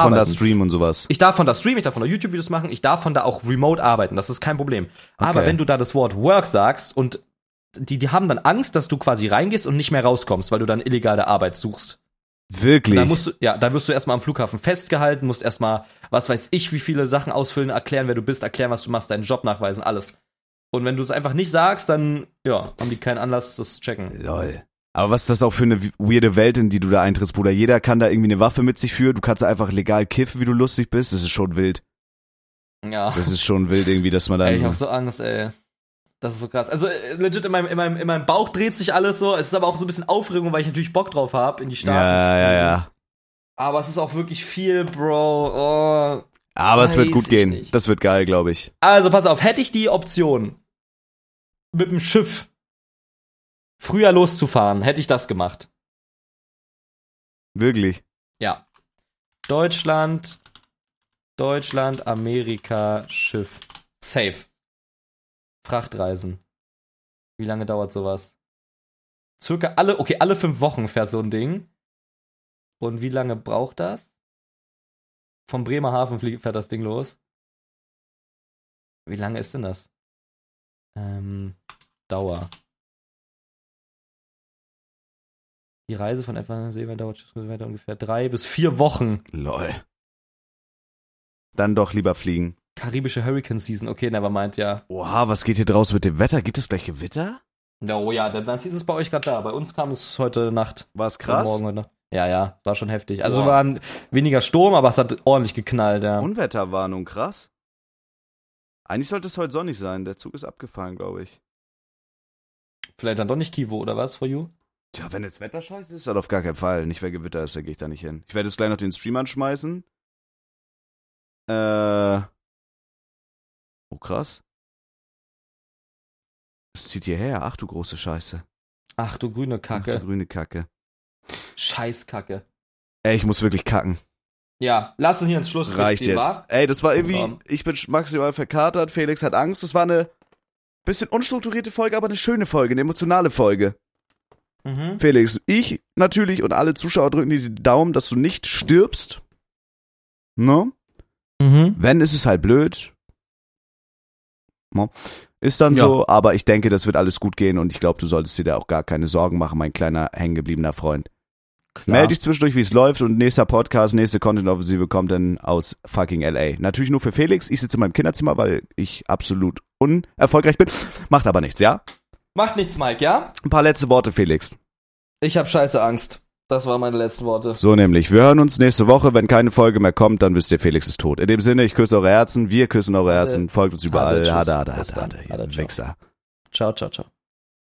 Von da streamen und sowas. Ich darf von da streamen, ich darf von da YouTube-Videos machen, ich darf von da auch remote arbeiten, das ist kein Problem. Okay. Aber wenn du da das Wort Work sagst und die haben dann Angst, dass du quasi reingehst und nicht mehr rauskommst, weil du dann illegale Arbeit suchst. Wirklich? Und dann wirst du erstmal am Flughafen festgehalten, musst erstmal, was weiß ich, wie viele Sachen ausfüllen, erklären, wer du bist, erklären, was du machst, deinen Job nachweisen, alles. Und wenn du es einfach nicht sagst, dann, ja, haben die keinen Anlass, das zu checken. Lol. Aber was ist das auch für eine weirde Welt, in die du da eintrittst, Bruder? Jeder kann da irgendwie eine Waffe mit sich führen, du kannst einfach legal kiffen, wie du lustig bist, das ist schon wild. Ja. Das ist schon wild irgendwie, dass man da... Ey, ich hab so Angst, ey. Das ist so krass. Also legit, in meinem Bauch dreht sich alles so, es ist aber auch so ein bisschen Aufregung, weil ich natürlich Bock drauf habe, in die Staaten zu kommen. Ja. Aber es ist auch wirklich viel, Bro. Aber es wird gut gehen, nicht. Das wird geil, glaube ich. Also pass auf, hätte ich die Option, mit dem Schiff früher loszufahren, hätte ich das gemacht. Wirklich? Ja. Deutschland, Amerika, Schiff. Safe. Frachtreisen. Wie lange dauert sowas? Circa alle 5 Wochen fährt so ein Ding. Und wie lange braucht das? Vom Bremerhaven fährt das Ding los. Wie lange ist denn das? Dauer. Die Reise von etwa Seewald dauert weiter ungefähr 3 bis 4 Wochen. Lol. Dann doch lieber fliegen. Karibische Hurricane Season, okay, nevermind, ja. Oha, was geht hier draus mit dem Wetter? Gibt es gleich Gewitter? Oh ja, dann ist es bei euch gerade da. Bei uns kam es heute Nacht. War es krass? Morgen heute Nacht. Ja, war schon heftig. Also war weniger Sturm, aber es hat ordentlich geknallt, ja. Unwetterwarnung, krass. Eigentlich sollte es heute sonnig sein. Der Zug ist abgefahren, glaube ich. Vielleicht dann doch nicht KiWo, oder was, for you? Ja, wenn jetzt Wetter scheiße ist, dann auf gar keinen Fall. Nicht, wenn Gewitter ist, dann gehe ich da nicht hin. Ich werde jetzt gleich noch den Stream anschmeißen. Oh, krass. Es zieht hierher. Ach, du große Scheiße. Ach, du grüne Kacke. Scheißkacke. Ey, ich muss wirklich kacken. Ja, lass uns hier ins Schluss. Reicht jetzt. Ey, das war irgendwie, ich bin maximal verkatert, Felix hat Angst. Das war eine bisschen unstrukturierte Folge, aber eine schöne Folge, eine emotionale Folge. Mhm. Felix, ich natürlich und alle Zuschauer drücken dir die Daumen, dass du nicht stirbst. Ne? Mhm. Wenn, ist es halt blöd. Ist dann so, aber ich denke, das wird alles gut gehen und ich glaube, du solltest dir da auch gar keine Sorgen machen, mein kleiner, hängengebliebener Freund. Klar. Meld dich zwischendurch, wie es läuft und nächster Podcast, nächste Content-Offensive kommt dann aus fucking L.A. Natürlich nur für Felix, ich sitze in meinem Kinderzimmer, weil ich absolut unerfolgreich bin. Macht aber nichts, ja? Macht nichts, Maik, ja? Ein paar letzte Worte, Felix. Ich hab scheiße Angst. Das waren meine letzten Worte. So nämlich. Wir hören uns nächste Woche. Wenn keine Folge mehr kommt, dann wisst ihr, Felix ist tot. In dem Sinne, ich küsse eure Herzen. Wir küssen eure Herzen. Folgt uns überall. Hade, Wichser. Ciao.